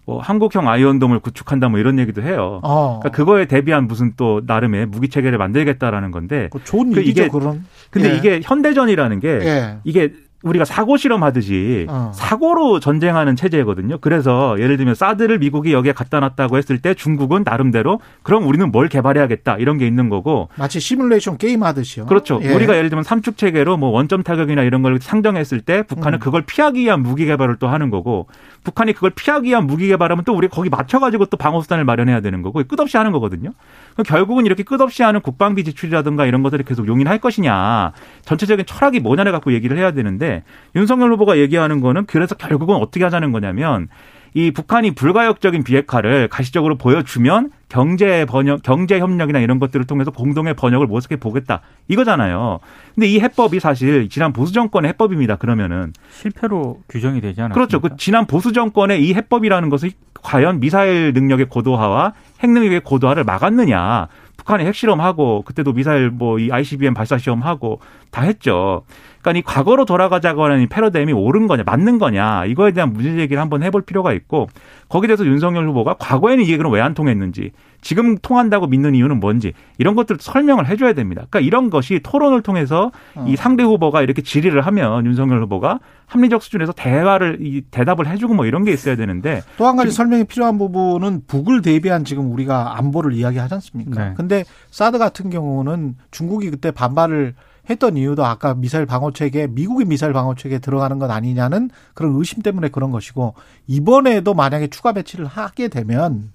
뭐 한국형 아이언돔을 구축한다 뭐 이런 얘기도 해요. 어. 그러니까 그거에 대비한 무슨 또 나름의 무기 체계를 만들겠다라는 건데. 좋은 그 얘기죠. 이게 그런. 근데 예. 이게 현대전이라는 게 예. 이게. 우리가 사고 실험하듯이 어. 사고로 전쟁하는 체제거든요. 그래서 예를 들면 사드를 미국이 여기에 갖다 놨다고 했을 때 중국은 나름대로 그럼 우리는 뭘 개발해야겠다 이런 게 있는 거고. 마치 시뮬레이션 게임 하듯이요. 그렇죠. 예. 우리가 예를 들면 삼축 체계로 뭐 원점 타격이나 이런 걸 상정했을 때 북한은 음. 그걸 피하기 위한 무기 개발을 또 하는 거고 북한이 그걸 피하기 위한 무기 개발하면 또 우리가 거기 맞춰가지고 또 방어수단을 마련해야 되는 거고 끝없이 하는 거거든요. 그럼 결국은 이렇게 끝없이 하는 국방비 지출이라든가 이런 것들을 계속 용인할 것이냐 전체적인 철학이 뭐냐를 갖고 얘기를 해야 되는데 윤석열 후보가 얘기하는 거는 그래서 결국은 어떻게 하자는 거냐면 이 북한이 불가역적인 비핵화를 가시적으로 보여주면 경제 번역, 경제 협력이나 이런 것들을 통해서 공동의 번역을 모색해 보겠다 이거잖아요. 근데 이 해법이 사실 지난 보수 정권의 해법입니다. 그러면은 실패로 규정이 되지 않았습니까? 그렇죠. 그 지난 보수 정권의 이 해법이라는 것은 과연 미사일 능력의 고도화와 핵 능력의 고도화를 막았느냐? 북한이 핵실험하고 그때도 미사일 뭐 이 아이씨비엠 발사 시험하고 다 했죠. 그러니까 이 과거로 돌아가자고 하는 이 패러다임이 옳은 거냐 맞는 거냐 이거에 대한 문제 제기를 한번 해볼 필요가 있고 거기에 대해서 윤석열 후보가 과거에는 이 얘기는 왜 안 통했는지 지금 통한다고 믿는 이유는 뭔지 이런 것들을 설명을 해줘야 됩니다. 그러니까 이런 것이 토론을 통해서 어. 이 상대 후보가 이렇게 질의를 하면 윤석열 후보가 합리적 수준에서 대화를 이 대답을 해주고 뭐 이런 게 있어야 되는데 또 한 가지 설명이 필요한 부분은 북을 대비한 지금 우리가 안보를 이야기하지 않습니까? 그런데 네. 사드 같은 경우는 중국이 그때 반발을 했던 이유도 아까 미사일 방어체계 미국의 미사일 방어체계에 들어가는 건 아니냐는 그런 의심 때문에 그런 것이고 이번에도 만약에 추가 배치를 하게 되면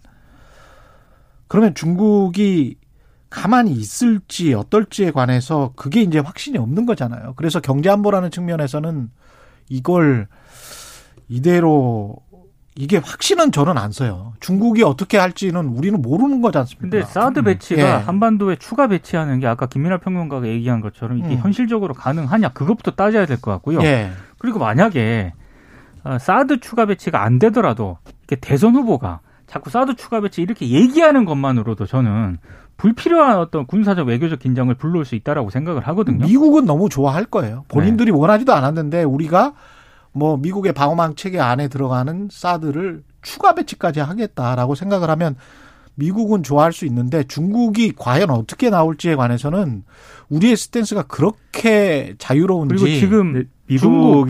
그러면 중국이 가만히 있을지 어떨지에 관해서 그게 이제 확신이 없는 거잖아요. 그래서 경제안보라는 측면에서는 이걸 이대로 이게 확신은 저는 안 써요. 중국이 어떻게 할지는 우리는 모르는 거지 않습니까? 근데 사드 배치가 예. 한반도에 추가 배치하는 게 아까 김민하 평론가가 얘기한 것처럼 이게 음. 현실적으로 가능하냐 그것부터 따져야 될 것 같고요. 예. 그리고 만약에 사드 추가 배치가 안 되더라도 이렇게 대선 후보가 자꾸 사드 추가 배치 이렇게 얘기하는 것만으로도 저는 불필요한 어떤 군사적 외교적 긴장을 불러올 수 있다라고 생각을 하거든요. 미국은 너무 좋아할 거예요. 본인들이 네. 원하지도 않았는데 우리가 뭐 미국의 방어망 체계 안에 들어가는 사드를 추가 배치까지 하겠다라고 생각을 하면 미국은 좋아할 수 있는데 중국이 과연 어떻게 나올지에 관해서는 우리의 스탠스가 그렇게 자유로운지. 그리고 지금 미국이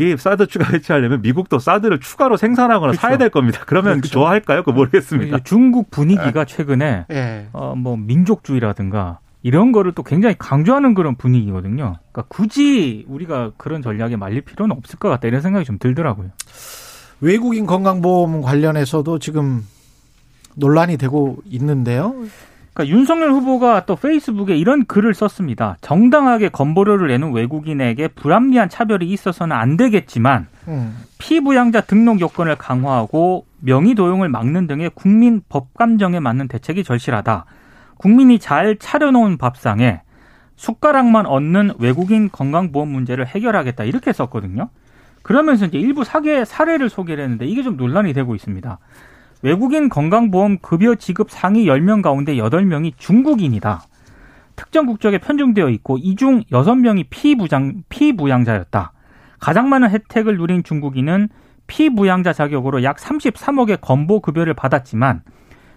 중국. 사드 추가 배치하려면 미국도 사드를 추가로 생산하거나 그렇죠. 사야 될 겁니다. 그러면 그렇죠. 좋아할까요? 그거 모르겠습니다. 중국 분위기가 최근에 네. 어, 뭐 민족주의라든가 이런 거를 또 굉장히 강조하는 그런 분위기거든요. 그러니까 굳이 우리가 그런 전략에 말릴 필요는 없을 것 같다 이런 생각이 좀 들더라고요. 외국인 건강보험 관련해서도 지금 논란이 되고 있는데요. 그러니까 윤석열 후보가 또 페이스북에 이런 글을 썼습니다. 정당하게 건보료를 내는 외국인에게 불합리한 차별이 있어서는 안 되겠지만 음. 피부양자 등록 요건을 강화하고 명의 도용을 막는 등의 국민 법감정에 맞는 대책이 절실하다. 국민이 잘 차려놓은 밥상에 숟가락만 얹는 외국인 건강보험 문제를 해결하겠다 이렇게 썼거든요. 그러면서 이제 일부 사례, 사례를 소개를 했는데 이게 좀 논란이 되고 있습니다. 외국인 건강보험 급여 지급 상위 열 명 가운데 여덟 명이 중국인이다. 특정 국적에 편중되어 있고 이 중 여섯 명이 피부장, 피부양자였다. 가장 많은 혜택을 누린 중국인은 피부양자 자격으로 약 삼십삼억의 건보 급여를 받았지만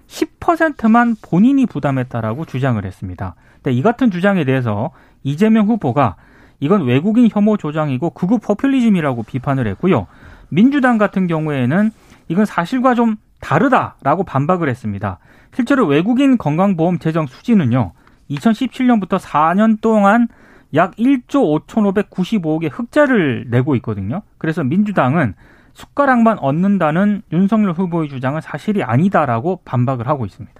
십 퍼센트만 본인이 부담했다라고 주장을 했습니다. 근데 이 같은 주장에 대해서 이재명 후보가 이건 외국인 혐오 조장이고 극우 포퓰리즘이라고 비판을 했고요. 민주당 같은 경우에는 이건 사실과 좀 다르다라고 반박을 했습니다. 실제로 외국인 건강보험 재정 수지는요. 이천십칠 년부터 사 년 동안 약 일조 오천오백구십오억의 흑자를 내고 있거든요. 그래서 민주당은 숟가락만 얻는다는 윤석열 후보의 주장은 사실이 아니다라고 반박을 하고 있습니다.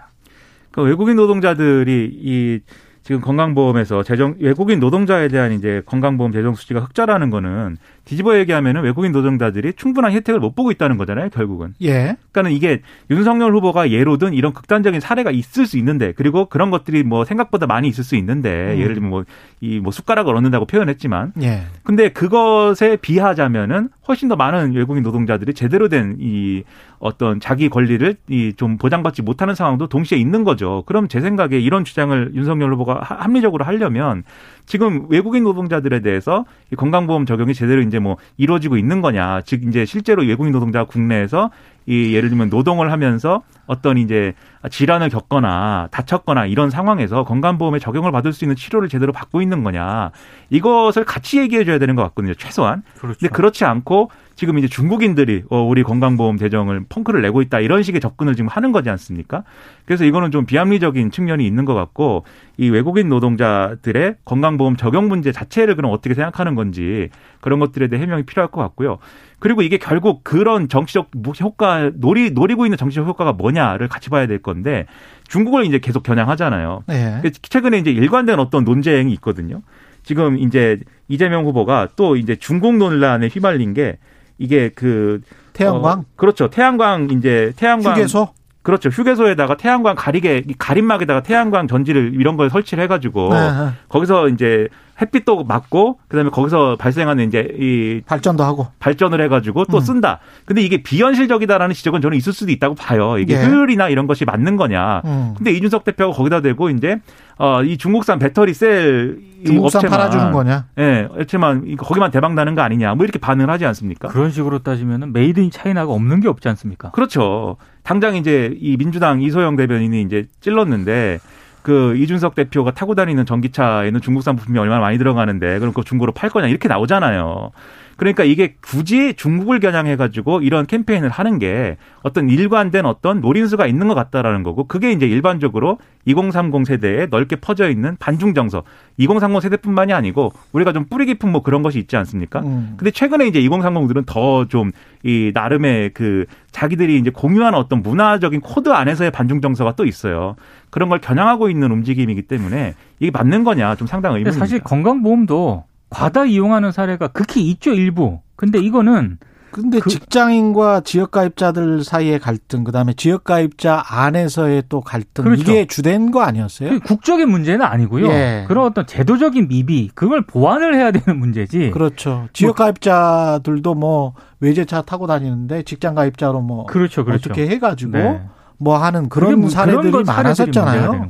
그러니까 외국인 노동자들이 이 지금 건강보험에서 재정 외국인 노동자에 대한 이제 건강보험 재정 수지가 흑자라는 거는 뒤집어 얘기하면은 외국인 노동자들이 충분한 혜택을 못 보고 있다는 거잖아요, 결국은. 예. 그러니까는 이게 윤석열 후보가 예로든 이런 극단적인 사례가 있을 수 있는데, 그리고 그런 것들이 뭐 생각보다 많이 있을 수 있는데, 음. 예를 들면 뭐 이 뭐 숟가락을 얻는다고 표현했지만, 예. 근데 그것에 비하자면은 훨씬 더 많은 외국인 노동자들이 제대로 된 이 어떤 자기 권리를 이 좀 보장받지 못하는 상황도 동시에 있는 거죠. 그럼 제 생각에 이런 주장을 윤석열 후보가 합리적으로 하려면 지금 외국인 노동자들에 대해서 이 건강보험 적용이 제대로 이제 뭐 이루어지고 있는 거냐, 즉 이제 실제로 외국인 노동자가 국내에서 이 예를 들면 노동을 하면서 어떤 이제 질환을 겪거나 다쳤거나 이런 상황에서 건강보험에 적용을 받을 수 있는 치료를 제대로 받고 있는 거냐, 이것을 같이 얘기해 줘야 되는 것 같거든요, 최소한. 그렇죠. 근데 그렇지 않고 지금 이제 중국인들이 우리 건강보험 재정을 펑크를 내고 있다 이런 식의 접근을 지금 하는 거지 않습니까? 그래서 이거는 좀 비합리적인 측면이 있는 것 같고, 이 외국인 노동자들의 건강보험 적용 문제 자체를 그럼 어떻게 생각하는 건지 그런 것들에 대해 해명이 필요할 것 같고요. 그리고 이게 결국 그런 정치적 효과, 노리, 노리고 있는 정치적 효과가 뭐냐를 같이 봐야 될 건데, 중국을 이제 계속 겨냥하잖아요. 네. 최근에 이제 일관된 어떤 논쟁이 있거든요. 지금 이제 이재명 후보가 또 이제 중국 논란에 휘말린 게 이게 그 태양광 어, 그렇죠. 태양광 이제 태양광 휴게소 그렇죠. 휴게소에다가 태양광 가리개 가림막에다가 태양광 전지를 이런 걸 설치를 해 가지고 네. 거기서 이제 햇빛도 맞고 그다음에 거기서 발생하는 이제 이 발전도 하고 발전을 해 가지고 또 음. 쓴다. 근데 이게 비현실적이다라는 지적은 저는 있을 수도 있다고 봐요. 이게 예. 효율이나 이런 것이 맞는 거냐. 음. 근데 이준석 대표가 거기다 대고 이제 어, 이 중국산 배터리 셀 중국산 업체만, 팔아주는 거냐? 예, 업체만 거기만 대박 나는 거 아니냐? 뭐 이렇게 반응을 하지 않습니까? 그런 식으로 따지면은 메이드 인 차이나가 없는 게 없지 않습니까? 그렇죠. 당장 이제 이 민주당 이소영 대변인이 이제 찔렀는데. 그 이준석 대표가 타고 다니는 전기차에는 중국산 부품이 얼마나 많이 들어가는데 그럼 그거 중고로 팔 거냐 이렇게 나오잖아요. 그러니까 이게 굳이 중국을 겨냥해가지고 이런 캠페인을 하는 게 어떤 일관된 어떤 노린수가 있는 것 같다라는 거고, 그게 이제 일반적으로 이공삼공 세대에 넓게 퍼져 있는 반중 정서, 이공삼공 세대뿐만이 아니고 우리가 좀 뿌리 깊은 뭐 그런 것이 있지 않습니까? 음. 근데 최근에 이제 이공삼공들은 더 좀 이 나름의 그 자기들이 이제 공유하는 어떤 문화적인 코드 안에서의 반중 정서가 또 있어요. 그런 걸 겨냥하고 있는 움직임이기 때문에 이게 맞는 거냐 좀 상당한 의문입니다. 사실 건강보험도 과다 이용하는 사례가 극히 있죠, 일부. 근데 이거는 근데 그, 직장인과 지역가입자들 사이의 갈등, 그다음에 지역가입자 안에서의 또 갈등. 그렇죠. 이게 주된 거 아니었어요? 국적인 문제는 아니고요. 예. 그런 어떤 제도적인 미비, 그걸 보완을 해야 되는 문제지. 그렇죠. 지역가입자들도 뭐 외제차 타고 다니는데 직장가입자로 뭐 그렇죠, 그렇죠. 어떻게 해가지고 네. 뭐 하는 그런 사례들이 그런 많았었잖아요.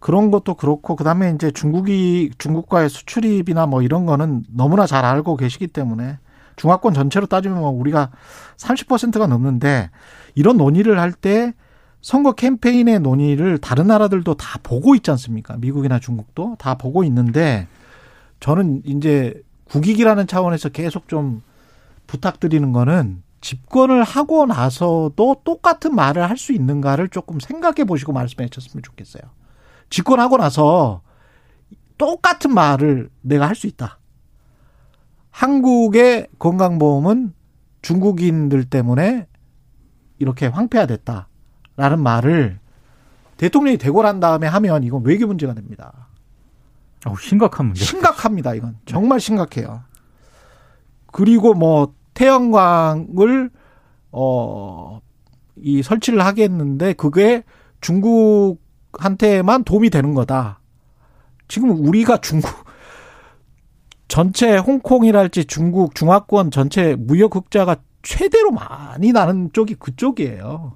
그런 것도 그렇고, 그 다음에 이제 중국이, 중국과의 수출입이나 뭐 이런 거는 너무나 잘 알고 계시기 때문에 중화권 전체로 따지면 우리가 삼십 퍼센트가 넘는데, 이런 논의를 할 때 선거 캠페인의 논의를 다른 나라들도 다 보고 있지 않습니까? 미국이나 중국도 다 보고 있는데, 저는 이제 국익이라는 차원에서 계속 좀 부탁드리는 거는, 집권을 하고 나서도 똑같은 말을 할 수 있는가를 조금 생각해 보시고 말씀해 주셨으면 좋겠어요. 집권하고 나서 똑같은 말을 내가 할 수 있다. 한국의 건강보험은 중국인들 때문에 이렇게 황폐화됐다라는 말을 대통령이 되고 난 다음에 하면 이건 외교 문제가 됩니다. 어, 심각한 문제. 심각합니다. 이건 정말 심각해요. 그리고 뭐 태양광을 어, 이 설치를 하겠는데 그게 중국한테만 도움이 되는 거다. 지금 우리가 중국 전체 홍콩이랄지 중국 중화권 전체 무역 흑자가 최대로 많이 나는 쪽이 그쪽이에요.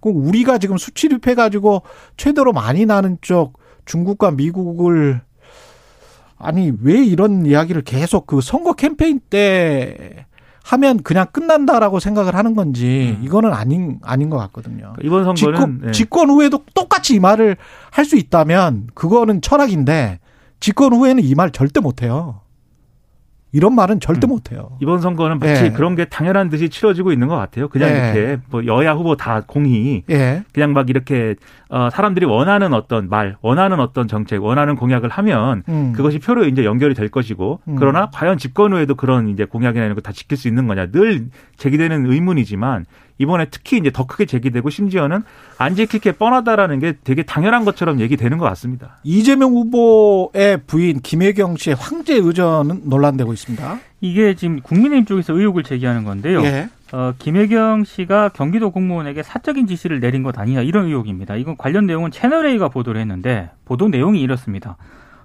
그럼 우리가 지금 수출입해가지고 최대로 많이 나는 쪽 중국과 미국을, 아니 왜 이런 이야기를 계속 그 선거 캠페인 때 하면 그냥 끝난다라고 생각을 하는 건지, 이거는 아닌 아닌 것 같거든요. 이번 선거는 집권, 네. 집권 후에도 똑같이 이 말을 할 수 있다면 그거는 철학인데, 집권 후에는 이 말 절대 못해요. 이런 말은 절대 음. 못해요. 이번 선거는 마치 예. 그런 게 당연한 듯이 치러지고 있는 것 같아요. 그냥 예. 이렇게 뭐 여야 후보 다 공히 예. 그냥 막 이렇게 어 사람들이 원하는 어떤 말, 원하는 어떤 정책, 원하는 공약을 하면 음. 그것이 표로 이제 연결이 될 것이고, 음. 그러나 과연 집권 후에도 그런 이제 공약이나 이런 거 다 지킬 수 있는 거냐 늘 제기되는 의문이지만, 이번에 특히 이제 더 크게 제기되고 심지어는 안 지킬 게 뻔하다라는 게 되게 당연한 것처럼 얘기되는 것 같습니다. 이재명 후보의 부인 김혜경 씨의 황제 의전은 논란되고 있습니다. 이게 지금 국민의힘 쪽에서 의혹을 제기하는 건데요. 예. 어, 김혜경 씨가 경기도 공무원에게 사적인 지시를 내린 것 아니냐 이런 의혹입니다. 이건 관련 내용은 채널에이가 보도를 했는데, 보도 내용이 이렇습니다.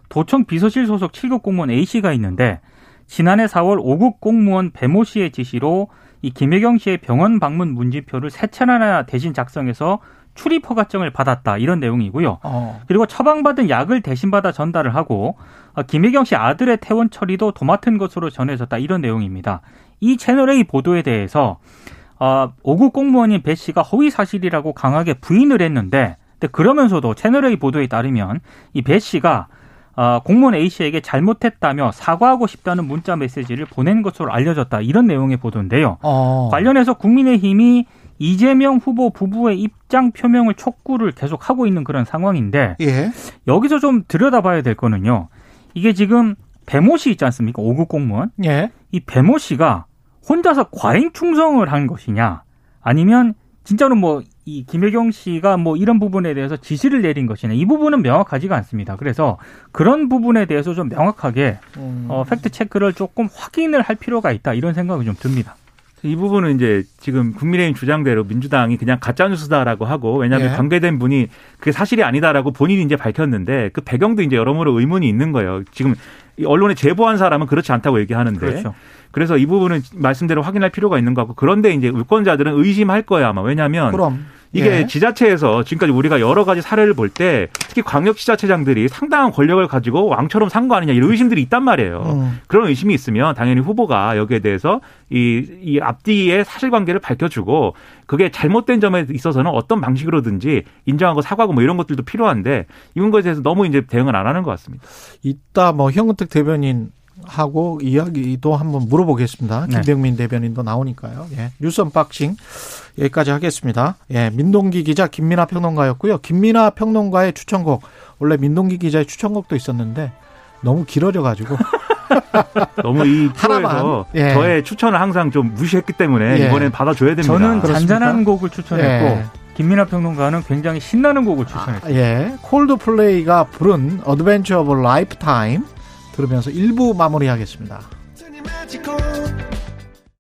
도청 비서실 소속 칠 급 공무원 A씨가 있는데 지난해 사월 오 급 공무원 배모 씨의 지시로 이 김혜경 씨의 병원 방문 문진표를 세 차례나 대신 작성해서 출입 허가증을 받았다 이런 내용이고요. 어. 그리고 처방받은 약을 대신 받아 전달을 하고 김혜경 씨 아들의 퇴원 처리도 도맡은 것으로 전해졌다 이런 내용입니다. 이 채널A 보도에 대해서 오 급 공무원인 배 씨가 허위 사실이라고 강하게 부인을 했는데, 근데 그러면서도 채널A 보도에 따르면 이 배 씨가 공무원 A 씨에게 잘못했다며 사과하고 싶다는 문자 메시지를 보낸 것으로 알려졌다 이런 내용의 보도인데요. 어. 관련해서 국민의힘이 이재명 후보 부부의 입장 표명을 촉구를 계속하고 있는 그런 상황인데, 예. 여기서 좀 들여다봐야 될 거는요. 이게 지금 배모 씨 있지 않습니까? 오 급 공무원. 예. 이 배모 씨가 혼자서 과잉 충성을 한 것이냐, 아니면 진짜로 뭐 이 김혜경 씨가 뭐 이런 부분에 대해서 지시를 내린 것이냐, 이 부분은 명확하지가 않습니다. 그래서 그런 부분에 대해서 좀 명확하게 음. 어, 팩트 체크를 조금 확인을 할 필요가 있다 이런 생각이 좀 듭니다. 이 부분은 이제 지금 국민의힘 주장대로 민주당이 그냥 가짜뉴스다라고 하고, 왜냐하면 예. 관계된 분이 그게 사실이 아니다라고 본인이 이제 밝혔는데 그 배경도 이제 여러모로 의문이 있는 거예요. 지금 언론에 제보한 사람은 그렇지 않다고 얘기하는데. 그렇죠. 그래서 이 부분은 말씀대로 확인할 필요가 있는 것 같고, 그런데 이제 유권자들은 의심할 거예요 아마. 왜냐하면 그럼. 이게 예. 지자체에서 지금까지 우리가 여러 가지 사례를 볼 때 특히 광역지자체장들이 상당한 권력을 가지고 왕처럼 산 거 아니냐 이런 의심들이 있단 말이에요. 음. 그런 의심이 있으면 당연히 후보가 여기에 대해서 이, 이 앞뒤의 사실관계를 밝혀주고, 그게 잘못된 점에 있어서는 어떤 방식으로든지 인정하고 사과하고 뭐 이런 것들도 필요한데, 이런 것에 대해서 너무 이제 대응을 안 하는 것 같습니다. 이따 뭐 현근택 대변인하고 이야기도 한번 물어보겠습니다. 김병민 네. 대변인도 나오니까요. 예. 뉴스 언박싱 여기까지 하겠습니다. 예, 민동기 기자, 김민하 평론가였고요. 김민하 평론가의 추천곡, 원래 민동기 기자의 추천곡도 있었는데 너무 길어져가지고 너무 이 하나만 예. 저의 추천을 항상 좀 무시했기 때문에 예. 이번엔 받아줘야 됩니다. 저는 잔잔한 그렇습니까? 곡을 추천했고 예. 김민하 평론가는 굉장히 신나는 곡을 추천했어요. 아, 예, 콜드플레이가 부른 어드벤처 오브 라이프타임 들으면서 일 부 마무리하겠습니다.